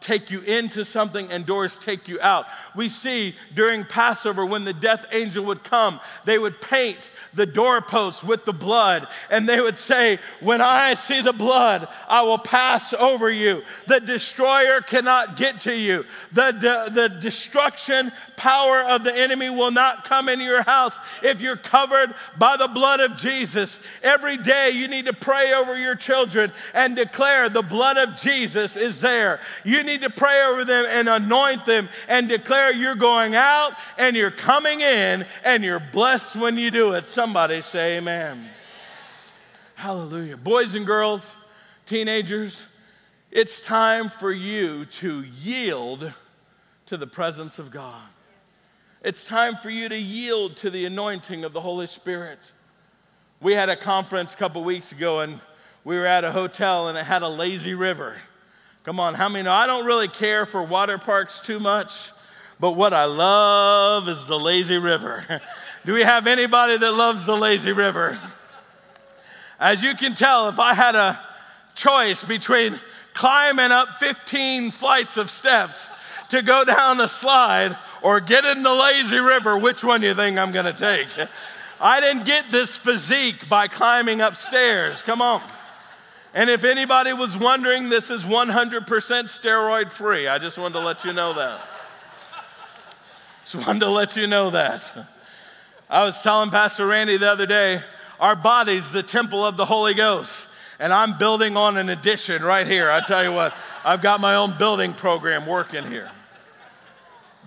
take you into something and doors take you out. We see during Passover when the death angel would come, they would paint the doorposts with the blood, and they would say, when I see the blood, I will pass over you. The destroyer cannot get to you. The destruction power of the enemy will not come into your house if you're covered by the blood of Jesus. Every day you need to pray over your children and declare the blood of Jesus is there. You need to pray over them and anoint them and declare you're going out and you're coming in and you're blessed when you do it. Somebody say amen. Amen. Hallelujah. Boys and girls, teenagers, it's time for you to yield to the presence of God. It's time for you to yield to the anointing of the Holy Spirit. We had a conference a couple weeks ago, and we were at a hotel, and it had a lazy river. Come on, how many know? I don't really care for water parks too much, but what I love is the lazy river. Do we have anybody that loves the lazy river? As you can tell, if I had a choice between climbing up 15 flights of steps to go down a slide or get in the lazy river, which one do you think I'm going to take? I didn't get this physique by climbing upstairs. Come on. And if anybody was wondering, this is 100% steroid free. I just wanted to let you know that. Just wanted to let you know that. I was telling Pastor Randy the other day, our body's the temple of the Holy Ghost. And I'm building on an addition right here. I tell you what, I've got my own building program working here.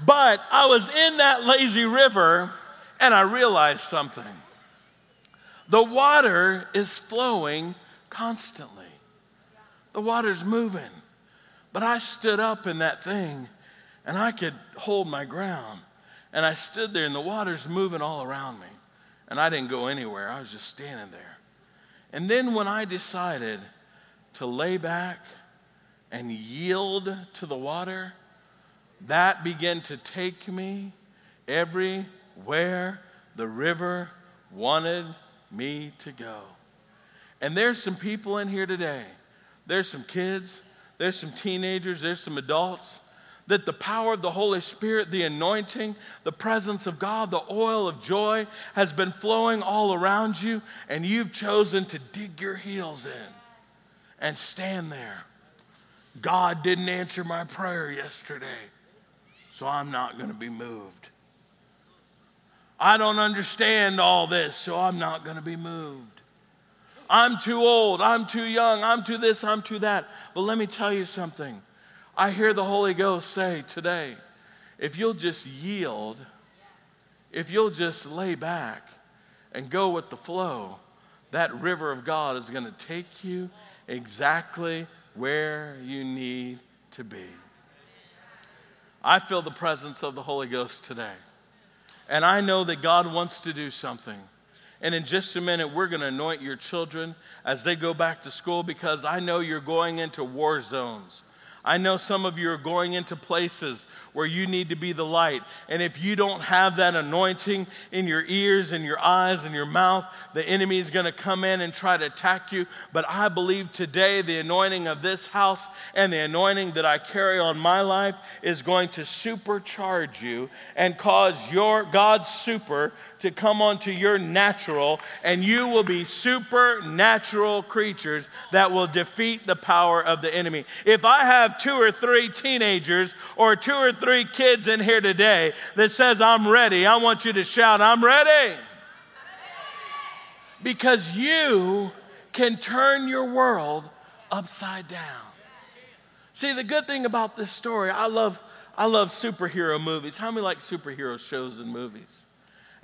But I was in that lazy river, and I realized something. The water is flowing constantly. The water's moving. But I stood up in that thing, and I could hold my ground. And I stood there, and the water's moving all around me. And I didn't go anywhere. I was just standing there. And then when I decided to lay back and yield to the water, that began to take me every where the river wanted me to go. And there's some people in here today. There's some kids. There's some teenagers. There's some adults. That the power of the Holy Spirit, the anointing, the presence of God, the oil of joy has been flowing all around you. And you've chosen to dig your heels in and stand there. God didn't answer my prayer yesterday, so I'm not going to be moved. I don't understand all this, so I'm not going to be moved. I'm too old. I'm too young. I'm too this. I'm too that. But let me tell you something. I hear the Holy Ghost say today, if you'll just yield, if you'll just lay back and go with the flow, that river of God is going to take you exactly where you need to be. I feel the presence of the Holy Ghost today. And I know that God wants to do something. And in just a minute, we're going to anoint your children as they go back to school, because I know you're going into war zones. I know some of you are going into places where you need to be the light. And if you don't have that anointing in your ears and your eyes and your mouth, the enemy is going to come in and try to attack you. But I believe today the anointing of this house and the anointing that I carry on my life is going to supercharge you and cause your God's super to come onto your natural, and you will be supernatural creatures that will defeat the power of the enemy. If I have 2 or 3 teenagers or 2 or 3 kids in here today that says, I'm ready, I want you to shout, I'm ready. I'm ready. Because you can turn your world upside down. See, the good thing about this story, I love superhero movies. How many like superhero shows and movies?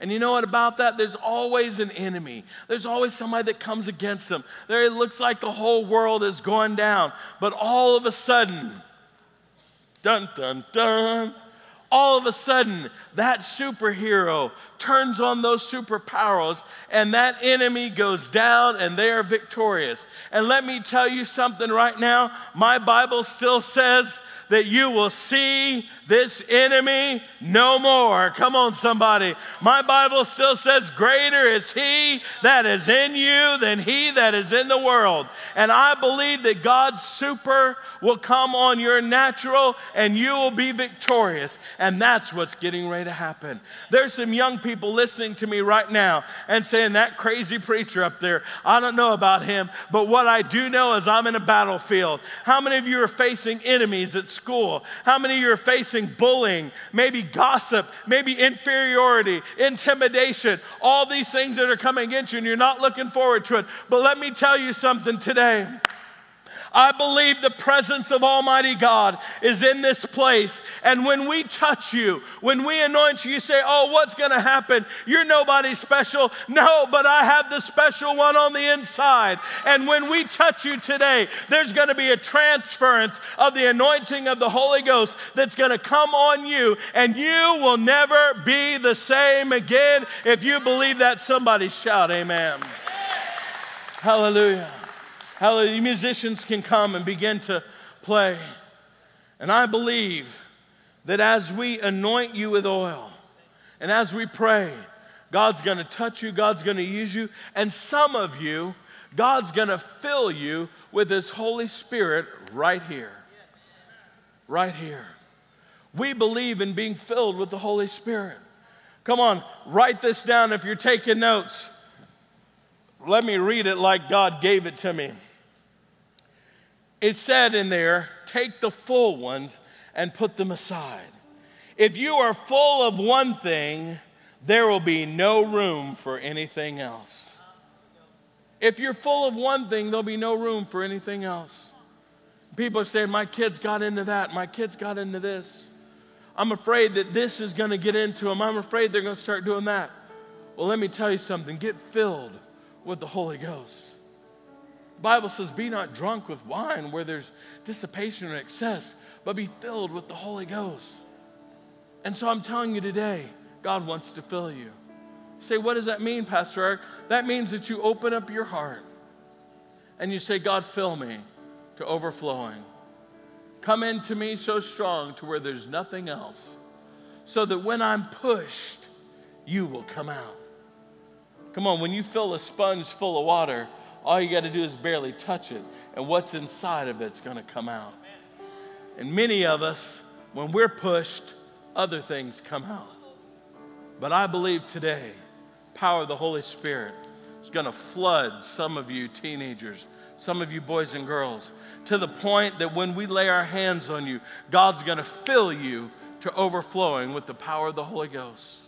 And you know what about that? There's always an enemy. There's always somebody that comes against them. There it looks like the whole world is going down. But all of a sudden, dun, dun, dun, all of a sudden that superhero turns on those superpowers and that enemy goes down and they are victorious. And let me tell you something right now, my Bible still says that you will see this enemy no more. Come on, somebody. My Bible still says greater is he that is in you than he that is in the world. And I believe that God's super will come on your natural and you will be victorious. And that's what's getting ready to happen. There's some young people listening to me right now and saying, that crazy preacher up there, I don't know about him, but what I do know is I'm in a battlefield. How many of you are facing enemies at school? How many of you are facing bullying, maybe gossip, maybe inferiority, intimidation, all these things that are coming against you and you're not looking forward to it? But let me tell you something today. I believe the presence of Almighty God is in this place. And when we touch you, when we anoint you, you say, oh, what's going to happen? You're nobody special. No, but I have the special one on the inside. And when we touch you today, there's going to be a transference of the anointing of the Holy Ghost that's going to come on you. And you will never be the same again. If you believe that, somebody shout amen. Hallelujah. Hallelujah. Musicians can come and begin to play. And I believe that as we anoint you with oil and as we pray, God's going to touch you, God's going to use you, and some of you, God's going to fill you with His Holy Spirit right here. Right here. We believe in being filled with the Holy Spirit. Come on, write this down if you're taking notes. Let me read it like God gave it to me. It said in there, take the full ones and put them aside. If you are full of one thing, there will be no room for anything else. If you're full of one thing, there'll be no room for anything else. People are saying, my kids got into that, my kids got into this. I'm afraid that this is going to get into them. I'm afraid they're going to start doing that. Well, let me tell you something. Get filled with the Holy Ghost. The Bible says, be not drunk with wine where there's dissipation and excess, but be filled with the Holy Ghost. And so I'm telling you today, God wants to fill you. You say, what does that mean, Pastor Eric? That means that you open up your heart and you say, God, fill me to overflowing. Come into me so strong to where there's nothing else, so that when I'm pushed, you will come out. Come on, when you fill a sponge full of water, all you got to do is barely touch it, and what's inside of it's going to come out. And many of us, when we're pushed, other things come out. But I believe today, power of the Holy Spirit is going to flood some of you teenagers, some of you boys and girls, to the point that when we lay our hands on you, God's going to fill you to overflowing with the power of the Holy Ghost.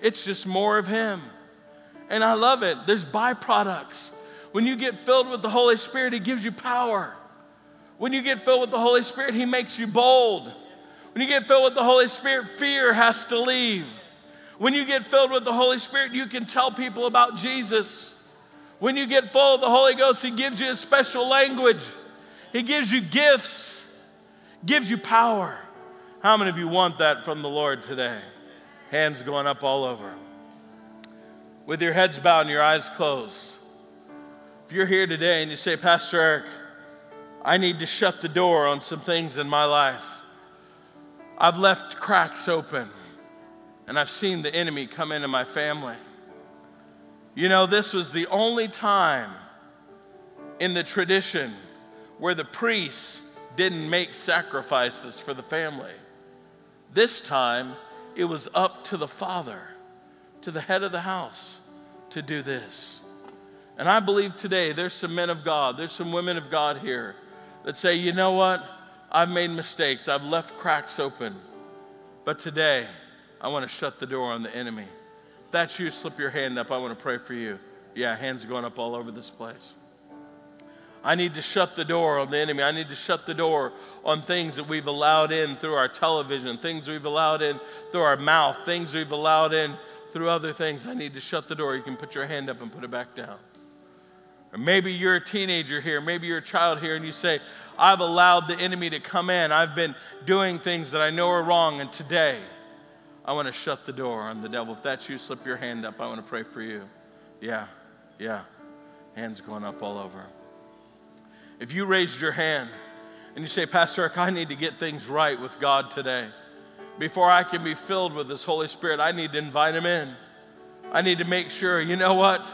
It's just more of Him. And I love it. There's byproducts. When you get filled with the Holy Spirit, He gives you power. When you get filled with the Holy Spirit, He makes you bold. When you get filled with the Holy Spirit, fear has to leave. When you get filled with the Holy Spirit, you can tell people about Jesus. When you get full of the Holy Ghost, He gives you a special language. He gives you gifts, gives you power. How many of you want that from the Lord today? Hands going up all over. With your heads bowed and your eyes closed. If you're here today and you say, Pastor Eric, I need to shut the door on some things in my life. I've left cracks open and I've seen the enemy come into my family. You know, this was the only time in the tradition where the priests didn't make sacrifices for the family. This time it was up to the father, to the head of the house, to do this. And I believe today there's some men of God, there's some women of God here that say, you know what? I've made mistakes. I've left cracks open. But today, I want to shut the door on the enemy. If that's you, slip your hand up. I want to pray for you. Yeah, hands going up all over this place. I need to shut the door on the enemy. I need to shut the door on things that we've allowed in through our television, things we've allowed in through our mouth, things we've allowed in through other things. I need to shut the door. You can put your hand up and put it back down. Or maybe you're a teenager here, maybe you're a child here, and you say, I've allowed the enemy to come in. I've been doing things that I know are wrong, and today I want to shut the door on the devil. If that's you, slip your hand up. I want to pray for you. Yeah. Hands going up all over. If you raised your hand and you say, Pastor Eric, I need to get things right with God today. Before I can be filled with this Holy Spirit, I need to invite him in. I need to make sure, you know what?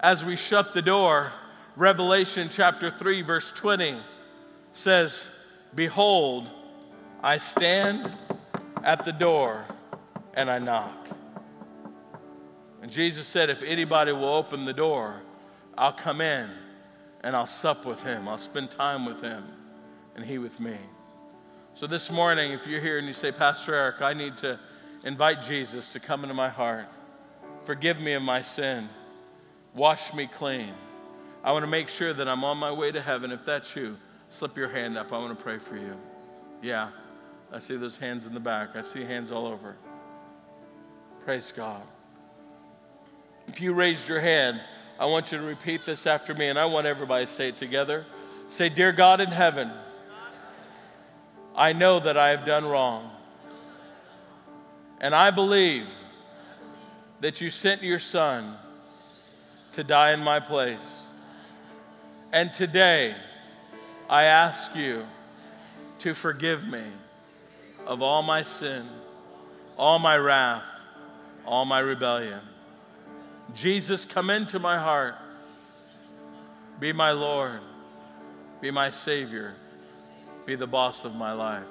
As we shut the door, Revelation chapter 3, verse 20 says, Behold, I stand at the door and I knock. And Jesus said, if anybody will open the door, I'll come in and I'll sup with him. I'll spend time with him and he with me. So this morning, if you're here and you say, Pastor Eric, I need to invite Jesus to come into my heart. Forgive me of my sin. Wash me clean. I want to make sure that I'm on my way to heaven. If that's you, slip your hand up. I want to pray for you. Yeah, I see those hands in the back. I see hands all over. Praise God. If you raised your hand, I want you to repeat this after me, and I want everybody to say it together. Say, Dear God in heaven, I know that I have done wrong, and I believe that you sent your son to die in my place. And today, I ask you to forgive me of all my sin, all my wrath, all my rebellion. Jesus, come into my heart. Be my Lord. Be my Savior. Be the boss of my life.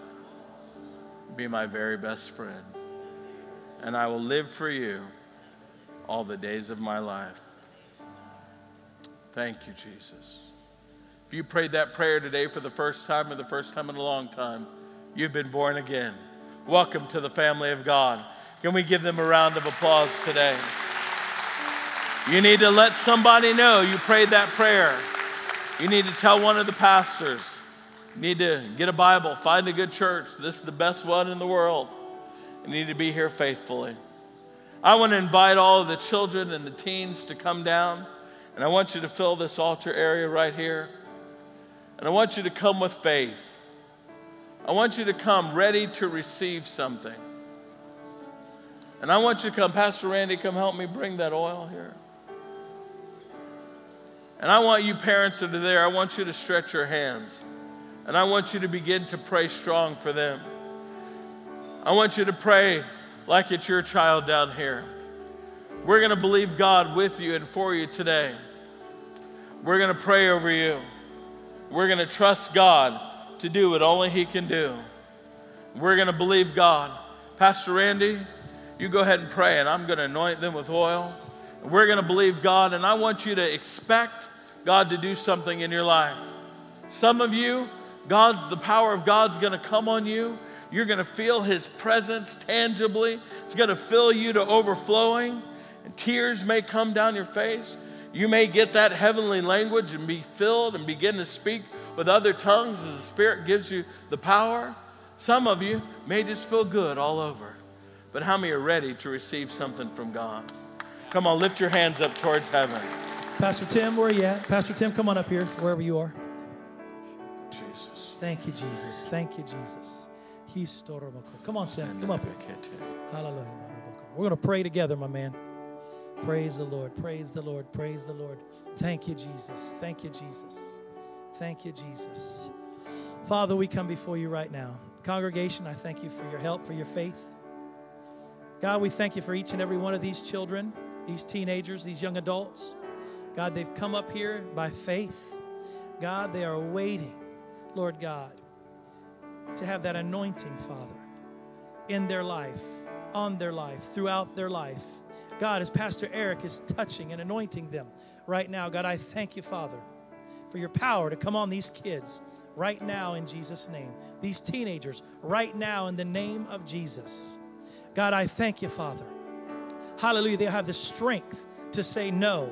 Be my very best friend. And I will live for you all the days of my life. Thank you, Jesus. If you prayed that prayer today for the first time or the first time in a long time, you've been born again. Welcome to the family of God. Can we give them a round of applause today? You need to let somebody know you prayed that prayer. You need to tell one of the pastors. You need to get a Bible, find a good church. This is the best one in the world. You need to be here faithfully. I want to invite all of the children and the teens to come down. And I want you to fill this altar area right here. And I want you to come with faith. I want you to come ready to receive something. And I want you to come, Pastor Randy, come help me bring that oil here. And I want you parents that are there, I want you to stretch your hands. And I want you to begin to pray strong for them. I want you to pray like it's your child down here. We're going to believe God with you and for you today. We're going to pray over you. We're going to trust God to do what only he can do. We're going to believe God. Pastor Randy, you go ahead and pray, and I'm going to anoint them with oil. We're going to believe God, and I want you to expect God to do something in your life. Some of you, the power of God's going to come on you. You're going to feel his presence tangibly. It's going to fill you to overflowing. And tears may come down your face. You may get that heavenly language and be filled and begin to speak with other tongues as the Spirit gives you the power. Some of you may just feel good all over. But how many are ready to receive something from God? Come on, lift your hands up towards heaven. Pastor Tim, where are you at? Pastor Tim, come on up here, wherever you are. Jesus. Thank you, Jesus. Thank you, Jesus. Come on, Tim. Come up here. Hallelujah. We're going to pray together, my man. Praise the Lord. Praise the Lord. Praise the Lord. Thank you, Jesus. Thank you, Jesus. Thank you, Jesus. Father, we come before you right now. Congregation, I thank you for your help, for your faith. God, we thank you for each and every one of these children, these teenagers, these young adults. God, they've come up here by faith. God, they are waiting, Lord God, to have that anointing, Father, in their life, on their life, throughout their life. God, as Pastor Eric is touching and anointing them right now, God, I thank you, Father, for your power to come on these kids right now in Jesus' name, these teenagers right now in the name of Jesus. God, I thank you, Father. Hallelujah. They'll have the strength to say no.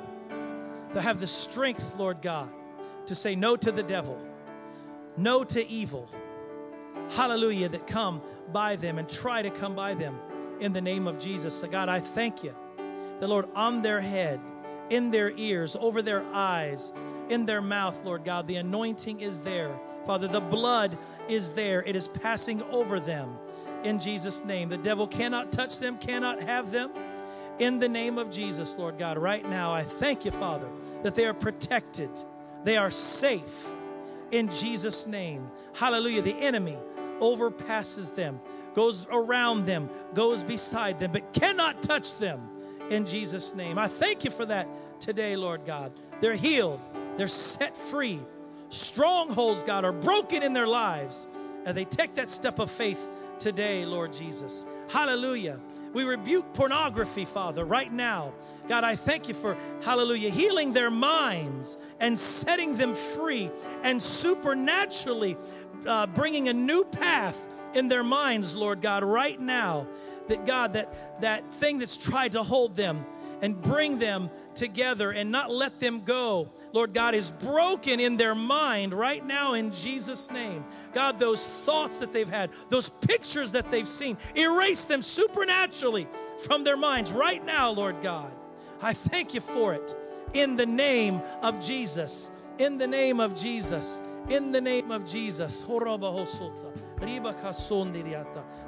They'll have the strength, Lord God, to say no to the devil, no to evil. Hallelujah, that come by them and try to come by them in the name of Jesus. So God, I thank you. The Lord on their head, in their ears, over their eyes, in their mouth, Lord God. The anointing is there. Father, the blood is there. It is passing over them in Jesus' name. The devil cannot touch them, cannot have them. In the name of Jesus, Lord God, right now, I thank you, Father, that they are protected. They are safe in Jesus' name. Hallelujah. The enemy overpasses them, goes around them, goes beside them, but cannot touch them in Jesus' name. I thank you for that today, Lord God. They're healed. They're set free. Strongholds, God, are broken in their lives. And they take that step of faith today, Lord Jesus. Hallelujah. We rebuke pornography, Father, right now. God, I thank you for, hallelujah, healing their minds and setting them free and supernaturally bringing a new path in their minds, Lord God, right now. That God, that thing that's tried to hold them and bring them together and not let them go, Lord God, is broken in their mind right now in Jesus' name. God, those thoughts that they've had, those pictures that they've seen, erase them supernaturally from their minds right now, Lord God. I thank you for it in the name of Jesus, in the name of Jesus, in the name of Jesus.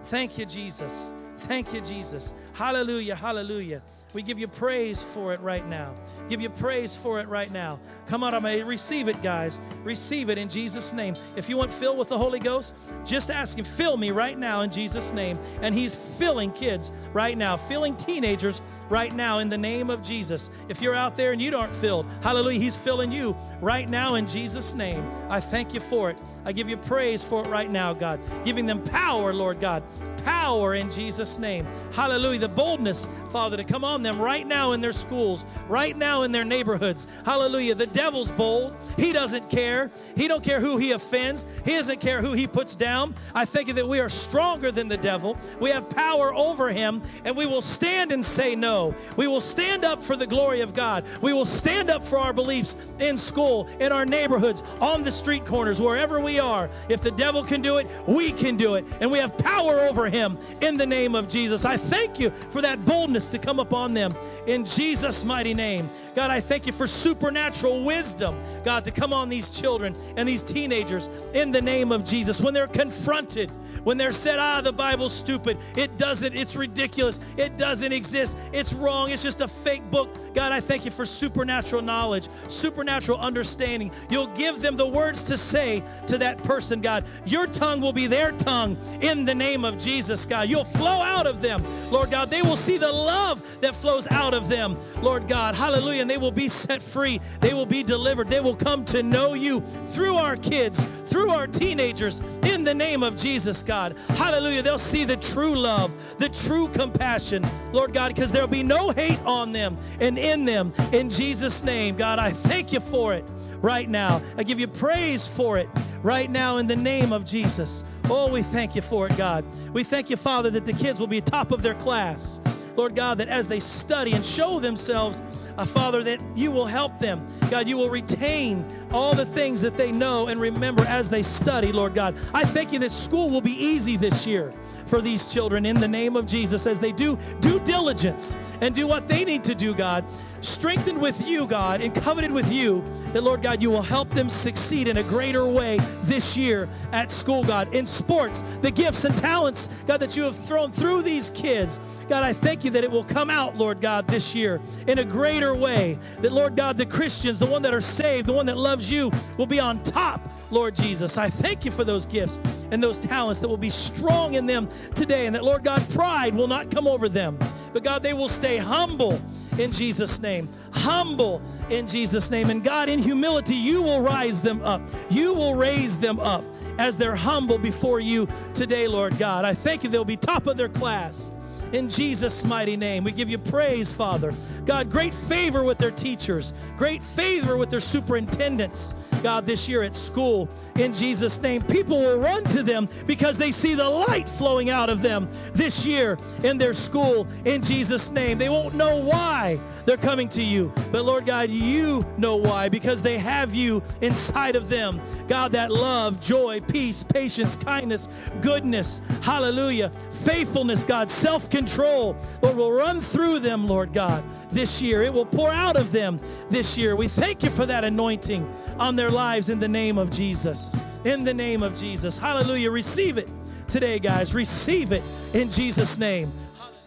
Thank you, Jesus. Thank you, Jesus. Hallelujah, hallelujah. We give you praise for it right now. Give you praise for it right now. Come on, receive it, guys. Receive it in Jesus' name. If you want filled with the Holy Ghost, just ask him, fill me right now in Jesus' name. And he's filling kids right now, filling teenagers right now in the name of Jesus. If you're out there and you aren't filled, hallelujah, he's filling you right now in Jesus' name. I thank you for it. I give you praise for it right now, God. Giving them power, Lord God. Power in Jesus' name. Hallelujah. The boldness, Father, to come on them right now in their schools, right now in their neighborhoods. Hallelujah. The devil's bold. He doesn't care. He don't care who he offends. He doesn't care who he puts down. I thank you that we are stronger than the devil. We have power over him, and we will stand and say no. We will stand up for the glory of God. We will stand up for our beliefs in school, in our neighborhoods, on the street corners, wherever we are. If the devil can do it, we can do it, and we have power over him in the name of Jesus. I thank you for that boldness to come upon them in Jesus' mighty name. God, I thank you for supernatural wisdom, God, to come on these children and these teenagers in the name of Jesus. When they're confronted, when they're said, the Bible's stupid, it doesn't, it's ridiculous, it doesn't exist, it's wrong, it's just a fake book. God, I thank you for supernatural knowledge, supernatural understanding. You'll give them the words to say to that person, God. Your tongue will be their tongue in the name of Jesus, God. You'll flow out of them, Lord God. They will see the love that flows out of them, Lord God. Hallelujah. And they will be set free. They will be delivered. They will come to know you through our kids, through our teenagers, in the name of Jesus, God. Hallelujah. They'll see the true love, the true compassion, Lord God, because there'll be no hate on them and in them, in Jesus' name. God, I thank you for it right now. I give you praise for it right now in the name of Jesus. Oh, we thank you for it, God. We thank you, Father, that the kids will be top of their class. Lord God, that as they study and show themselves, Father, that you will help them. God, you will retain all the things that they know and remember as they study, Lord God. I thank you that school will be easy this year for these children in the name of Jesus as they do due diligence and do what they need to do, God. Strengthened with you, God, and covenanted with you, that, Lord God, you will help them succeed in a greater way this year at school, God. In sports, the gifts and talents, God, that you have thrown through these kids, God, I thank you that it will come out, Lord God, this year in a greater way. That, Lord God, the Christians, the one that are saved, the one that loves you, will be on top, Lord Jesus. I thank you for those gifts and those talents that will be strong in them today, and that, Lord God, pride will not come over them. But, God, they will stay humble in Jesus' name. Humble in Jesus' name. And, God, in humility, you will rise them up. You will raise them up as they're humble before you today, Lord God. I thank you they'll be top of their class in Jesus' mighty name. We give you praise, Father. God, great favor with their teachers. Great favor with their superintendents, God, this year at school in Jesus' name. People will run to them because they see the light flowing out of them this year in their school in Jesus' name. They won't know why they're coming to you, but Lord God, you know why, because they have you inside of them. God, that love, joy, peace, patience, kindness, goodness, hallelujah, faithfulness, God, self-control, Lord, will run through them, Lord God, this year. It will pour out of them this year. We thank you for that anointing on their lives in the name of Jesus. In the name of Jesus. Hallelujah. Receive it today, guys. Receive it in Jesus' name.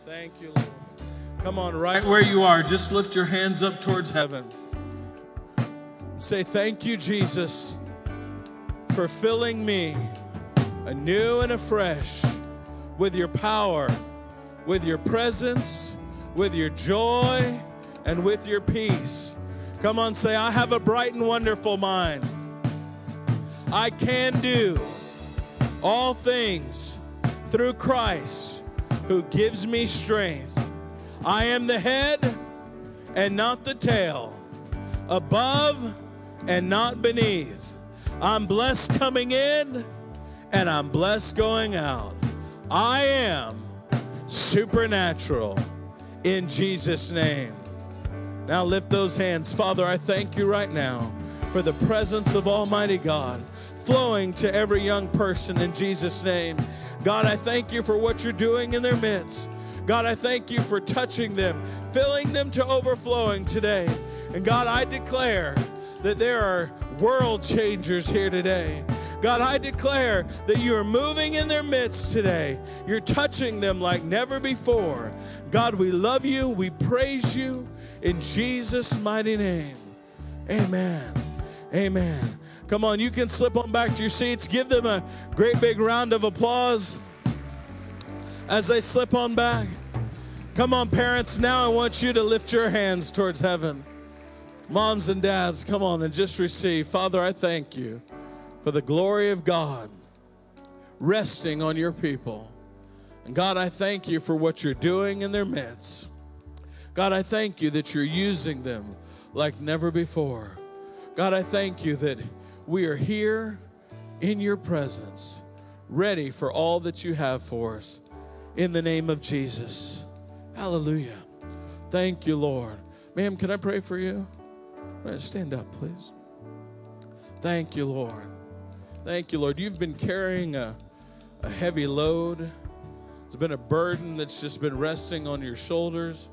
Thank you, Lord. Come on, right where you are, just lift your hands up towards heaven. Say, thank you, Jesus, for filling me anew and afresh with your power, with your presence, with your joy, and with your peace. Come on, say, I have a bright and wonderful mind. I can do all things through Christ who gives me strength. I am the head and not the tail, above and not beneath. I'm blessed coming in and I'm blessed going out. I am supernatural in Jesus' name. Now lift those hands. Father, I thank you right now for the presence of Almighty God flowing to every young person in Jesus' name. God, I thank you for what you're doing in their midst. God, I thank you for touching them, filling them to overflowing today. And God, I declare that there are world changers here today. God, I declare that you are moving in their midst today. You're touching them like never before. God, we love you. We praise you in Jesus' mighty name. Amen. Amen. Come on, you can slip on back to your seats. Give them a great big round of applause as they slip on back. Come on, parents, now I want you to lift your hands towards heaven. Moms and dads, come on and just receive. Father, I thank you for the glory of God resting on your people. And God, I thank you for what you're doing in their midst. God, I thank you that you're using them like never before. God, I thank you that we are here in your presence, ready for all that you have for us. In the name of Jesus. Hallelujah. Thank you, Lord. Ma'am, can I pray for you? Stand up, please. Thank you, Lord. Thank you, Lord. You've been carrying a heavy load. There's been a burden that's just been resting on your shoulders.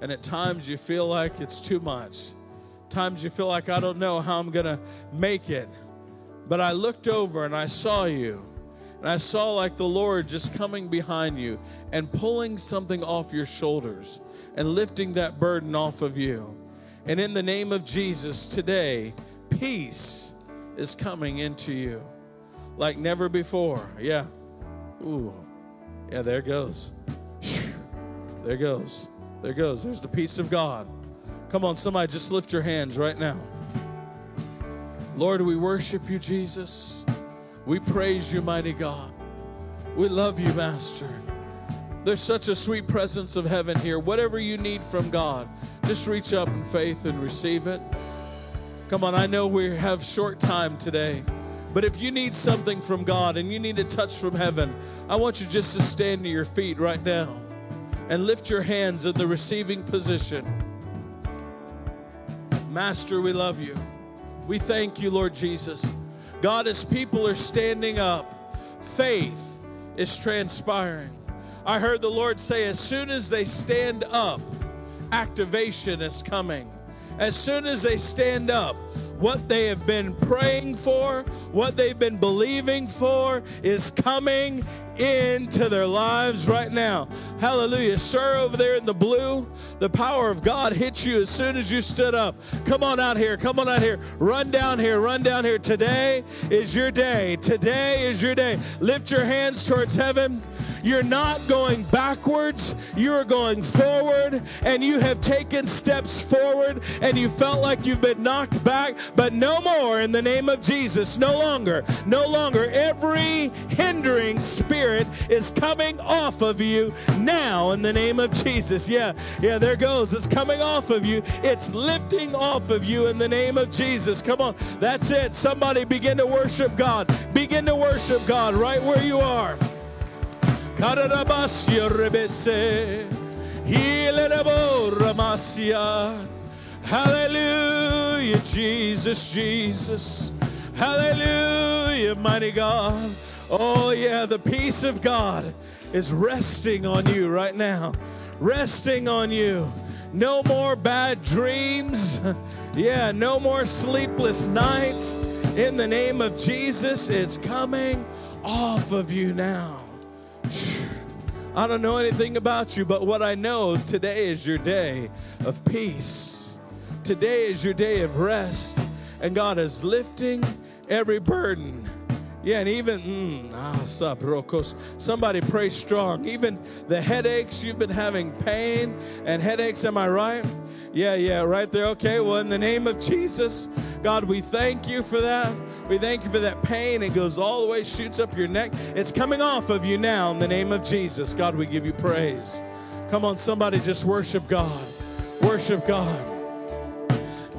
And at times you feel like it's too much. At times you feel like I don't know how I'm going to make it. But I looked over and I saw you. And I saw like the Lord just coming behind you and pulling something off your shoulders and lifting that burden off of you. And in the name of Jesus today, peace is coming into you like never before. Yeah. Ooh. Yeah, there it goes. There it goes. There it goes. There's the peace of God. Come on, somebody, just lift your hands right now. Lord, we worship you, Jesus. We praise you, mighty God. We love you, Master. There's such a sweet presence of heaven here. Whatever you need from God, just reach up in faith and receive it. Come on, I know we have short time today, but if you need something from God and you need a touch from heaven, I want you just to stand to your feet right now and lift your hands in the receiving position. Master, we love you. We thank you, Lord Jesus. God, as people are standing up, faith is transpiring. I heard the Lord say, as soon as they stand up, activation is coming. As soon as they stand up, what they have been praying for, what they've been believing for is coming into their lives right now. Hallelujah. Sir, over there in the blue, the power of God hit you as soon as you stood up. Come on out here. Come on out here. Run down here. Run down here. Today is your day. Today is your day. Lift your hands towards heaven. You're not going backwards. You're going forward, and you have taken steps forward, and you felt like you've been knocked back, but no more in the name of Jesus. No longer. No longer. Every hindering spirit is coming off of you now in the name of Jesus. Yeah, there goes. It's coming off of you. It's lifting off of you in the name of Jesus. Come on. That's it. Somebody begin to worship God. Begin to worship God right where you are. Hallelujah, Jesus, Jesus. Hallelujah, mighty God. Oh, yeah, the peace of God is resting on you right now, resting on you. No more bad dreams. Yeah, no more sleepless nights. In the name of Jesus, it's coming off of you now. I don't know anything about you, but what I know, today is your day of peace. Today is your day of rest. And God is lifting every burden. Yeah, and even, somebody pray strong. Even the headaches, you've been having pain and headaches, am I right? Yeah, right there. Okay, well, in the name of Jesus, God, we thank you for that. We thank you for that pain. It goes all the way, shoots up your neck. It's coming off of you now in the name of Jesus. God, we give you praise. Come on, somebody, just worship God. Worship God.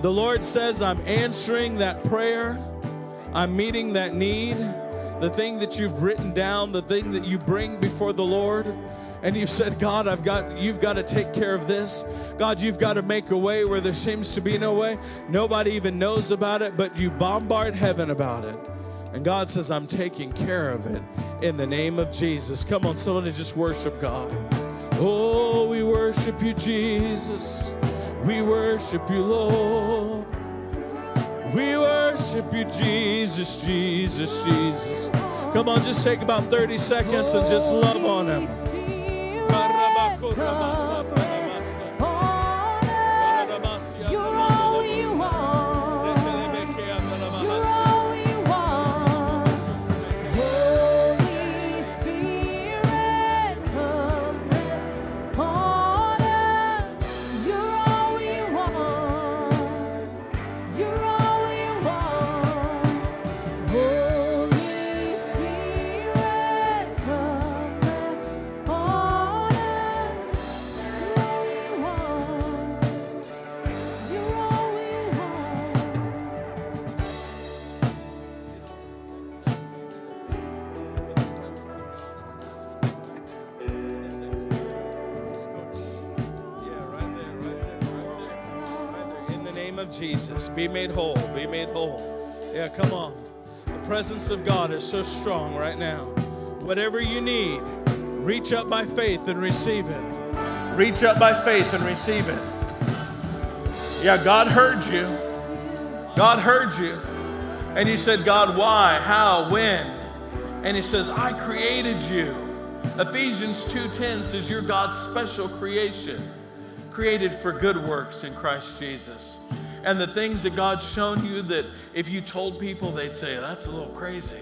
The Lord says, I'm answering that prayer. I'm meeting that need. The thing that you've written down, the thing that you bring before the Lord. And you've said, God, you've got to take care of this. God, you've got to make a way where there seems to be no way. Nobody even knows about it, but you bombard heaven about it. And God says, I'm taking care of it in the name of Jesus. Come on, somebody just worship God. Oh, we worship you, Jesus. We worship you, Lord. We worship you, Jesus, Jesus, Jesus. Come on, just take about 30 seconds and just love on him. Jesus, be made whole, be made whole. Yeah, come on. The presence of God is so strong right now. Whatever you need, reach up by faith and receive it. Reach up by faith and receive it. Yeah, God heard you. God heard you. And you said, God, why, how, when? And he says, I created you. Ephesians 2:10 says, you're God's special creation, created for good works in Christ Jesus. And the things that God's shown you that if you told people, they'd say, that's a little crazy.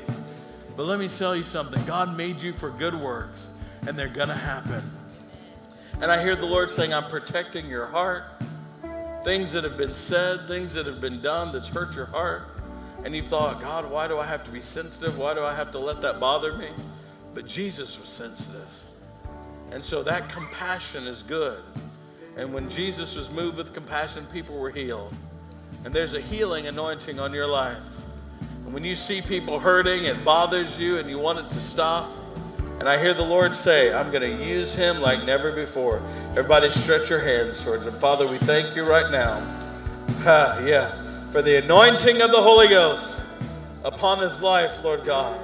But let me tell you something. God made you for good works, and they're going to happen. And I hear the Lord saying, I'm protecting your heart. Things that have been said, things that have been done that's hurt your heart. And you thought, God, why do I have to be sensitive? Why do I have to let that bother me? But Jesus was sensitive. And so that compassion is good. And when Jesus was moved with compassion, people were healed. And there's a healing anointing on your life. And when you see people hurting, it bothers you and you want it to stop. And I hear the Lord say, I'm going to use him like never before. Everybody stretch your hands towards him. Father, we thank you right now. For the anointing of the Holy Ghost upon his life, Lord God.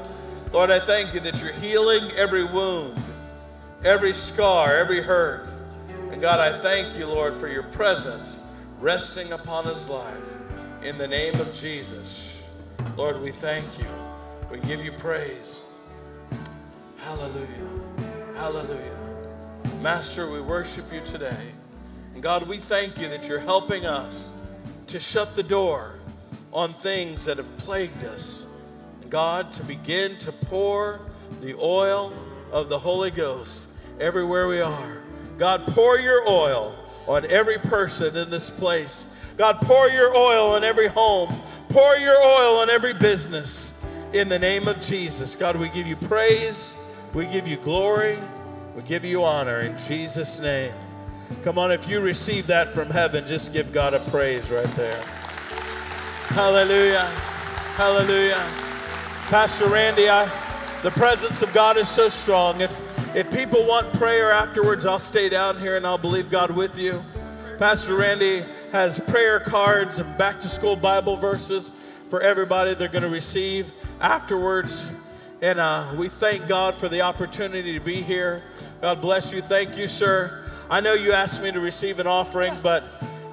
Lord, I thank you that you're healing every wound, every scar, every hurt. And God, I thank you, Lord, for your presence resting upon his life in the name of Jesus. Lord, we thank you. We give you praise. Hallelujah. Hallelujah. Master, we worship you today. And God, we thank you that you're helping us to shut the door on things that have plagued us. And God, to begin to pour the oil of the Holy Ghost everywhere we are. God, pour your oil on every person in this place. God, pour your oil on every home. Pour your oil on every business in the name of Jesus. God, we give you praise. We give you glory. We give you honor in Jesus' name. Come on, if you receive that from heaven, just give God a praise right there. Hallelujah. Hallelujah. Pastor Randy, the presence of God is so strong. If people want prayer afterwards, I'll stay down here and I'll believe God with you. Pastor Randy has prayer cards and back-to-school Bible verses for everybody they're going to receive afterwards. And we thank God for the opportunity to be here. God bless you. Thank you, sir. I know you asked me to receive an offering, but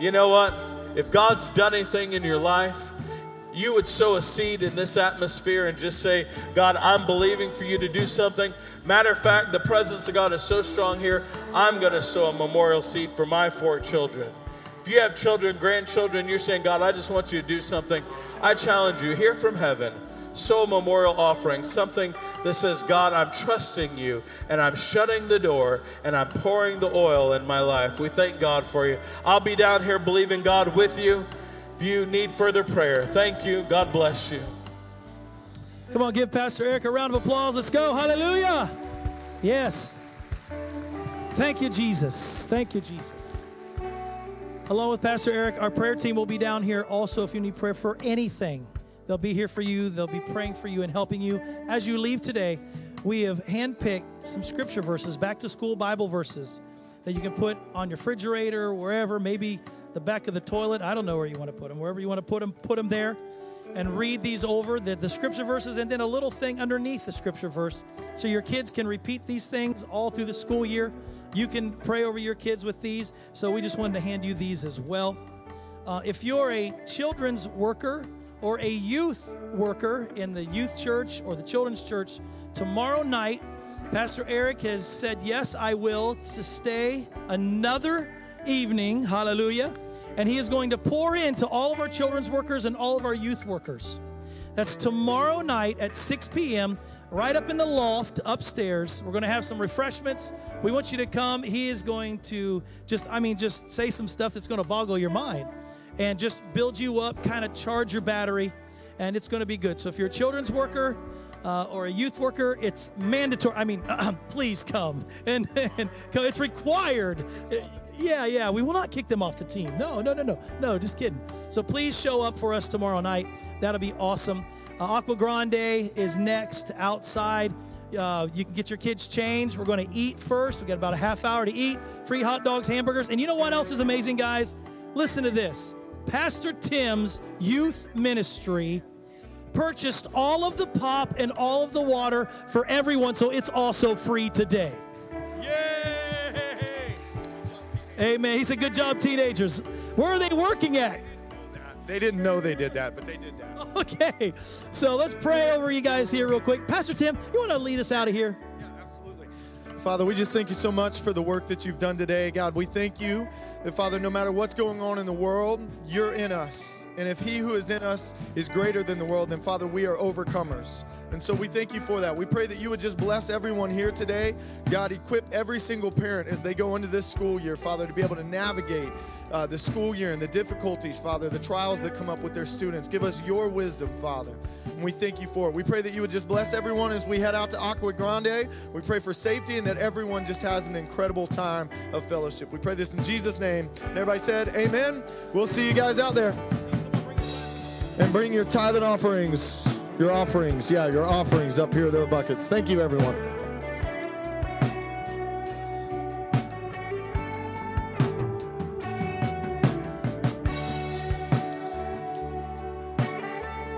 you know what? If God's done anything in your life, you would sow a seed in this atmosphere and just say, God, I'm believing for you to do something. Matter of fact, the presence of God is so strong here, I'm going to sow a memorial seed for my 4 children. If you have children, grandchildren, you're saying, God, I just want you to do something. I challenge you, hear from heaven, sow a memorial offering, something that says, God, I'm trusting you, and I'm shutting the door, and I'm pouring the oil in my life. We thank God for you. I'll be down here believing God with you. If you need further prayer, thank you. God bless you. Come on, give Pastor Eric a round of applause. Let's go. Hallelujah. Yes. Thank you, Jesus. Thank you, Jesus. Along with Pastor Eric, our prayer team will be down here also if you need prayer for anything. They'll be here for you. They'll be praying for you and helping you. As you leave today, we have handpicked some scripture verses, back-to-school Bible verses that you can put on your refrigerator, wherever, maybe the back of the toilet. I don't know where you want to put them. Wherever you want to put them there. And read these over, the scripture verses, and then a little thing underneath the scripture verse. So your kids can repeat these things all through the school year. You can pray over your kids with these. So we just wanted to hand you these as well. If you're a children's worker or a youth worker in the youth church or the children's church, tomorrow night, Pastor Eric has said, yes, I will, to stay another evening, hallelujah, and he is going to pour into all of our children's workers and all of our youth workers. That's tomorrow night at 6 p.m., right up in the loft upstairs. We're going to have some refreshments. We want you to come. He is going to just say some stuff that's going to boggle your mind and just build you up, kind of charge your battery, and it's going to be good. So if you're a children's worker, or a youth worker, it's mandatory. Please come. And it's required. Yeah, we will not kick them off the team. No, just kidding. So please show up for us tomorrow night. That'll be awesome. Aqua Grande is next outside. You can get your kids changed. We're going to eat first. We've got about a half hour to eat. Free hot dogs, hamburgers. And you know what else is amazing, guys? Listen to this. Pastor Tim's youth ministry purchased all of the pop and all of the water for everyone, so it's also free today. Yay! Amen. He said, good job, teenagers. Where are they working at? They didn't know they did that, but they did that. Okay. So let's pray over you guys here real quick. Pastor Tim, you want to lead us out of here? Yeah, absolutely. Father, we just thank you so much for the work that you've done today. God, we thank you that, Father, no matter what's going on in the world, you're in us. And if he who is in us is greater than the world, then, Father, we are overcomers. And so we thank you for that. We pray that you would just bless everyone here today. God, equip every single parent as they go into this school year, Father, to be able to navigate the school year and the difficulties, Father, the trials that come up with their students. Give us your wisdom, Father, and we thank you for it. We pray that you would just bless everyone as we head out to Aqua Grande. We pray for safety and that everyone just has an incredible time of fellowship. We pray this in Jesus' name. And everybody said, amen. We'll see you guys out there. And bring your tithe and offerings, your offerings up here, their buckets. Thank you, everyone.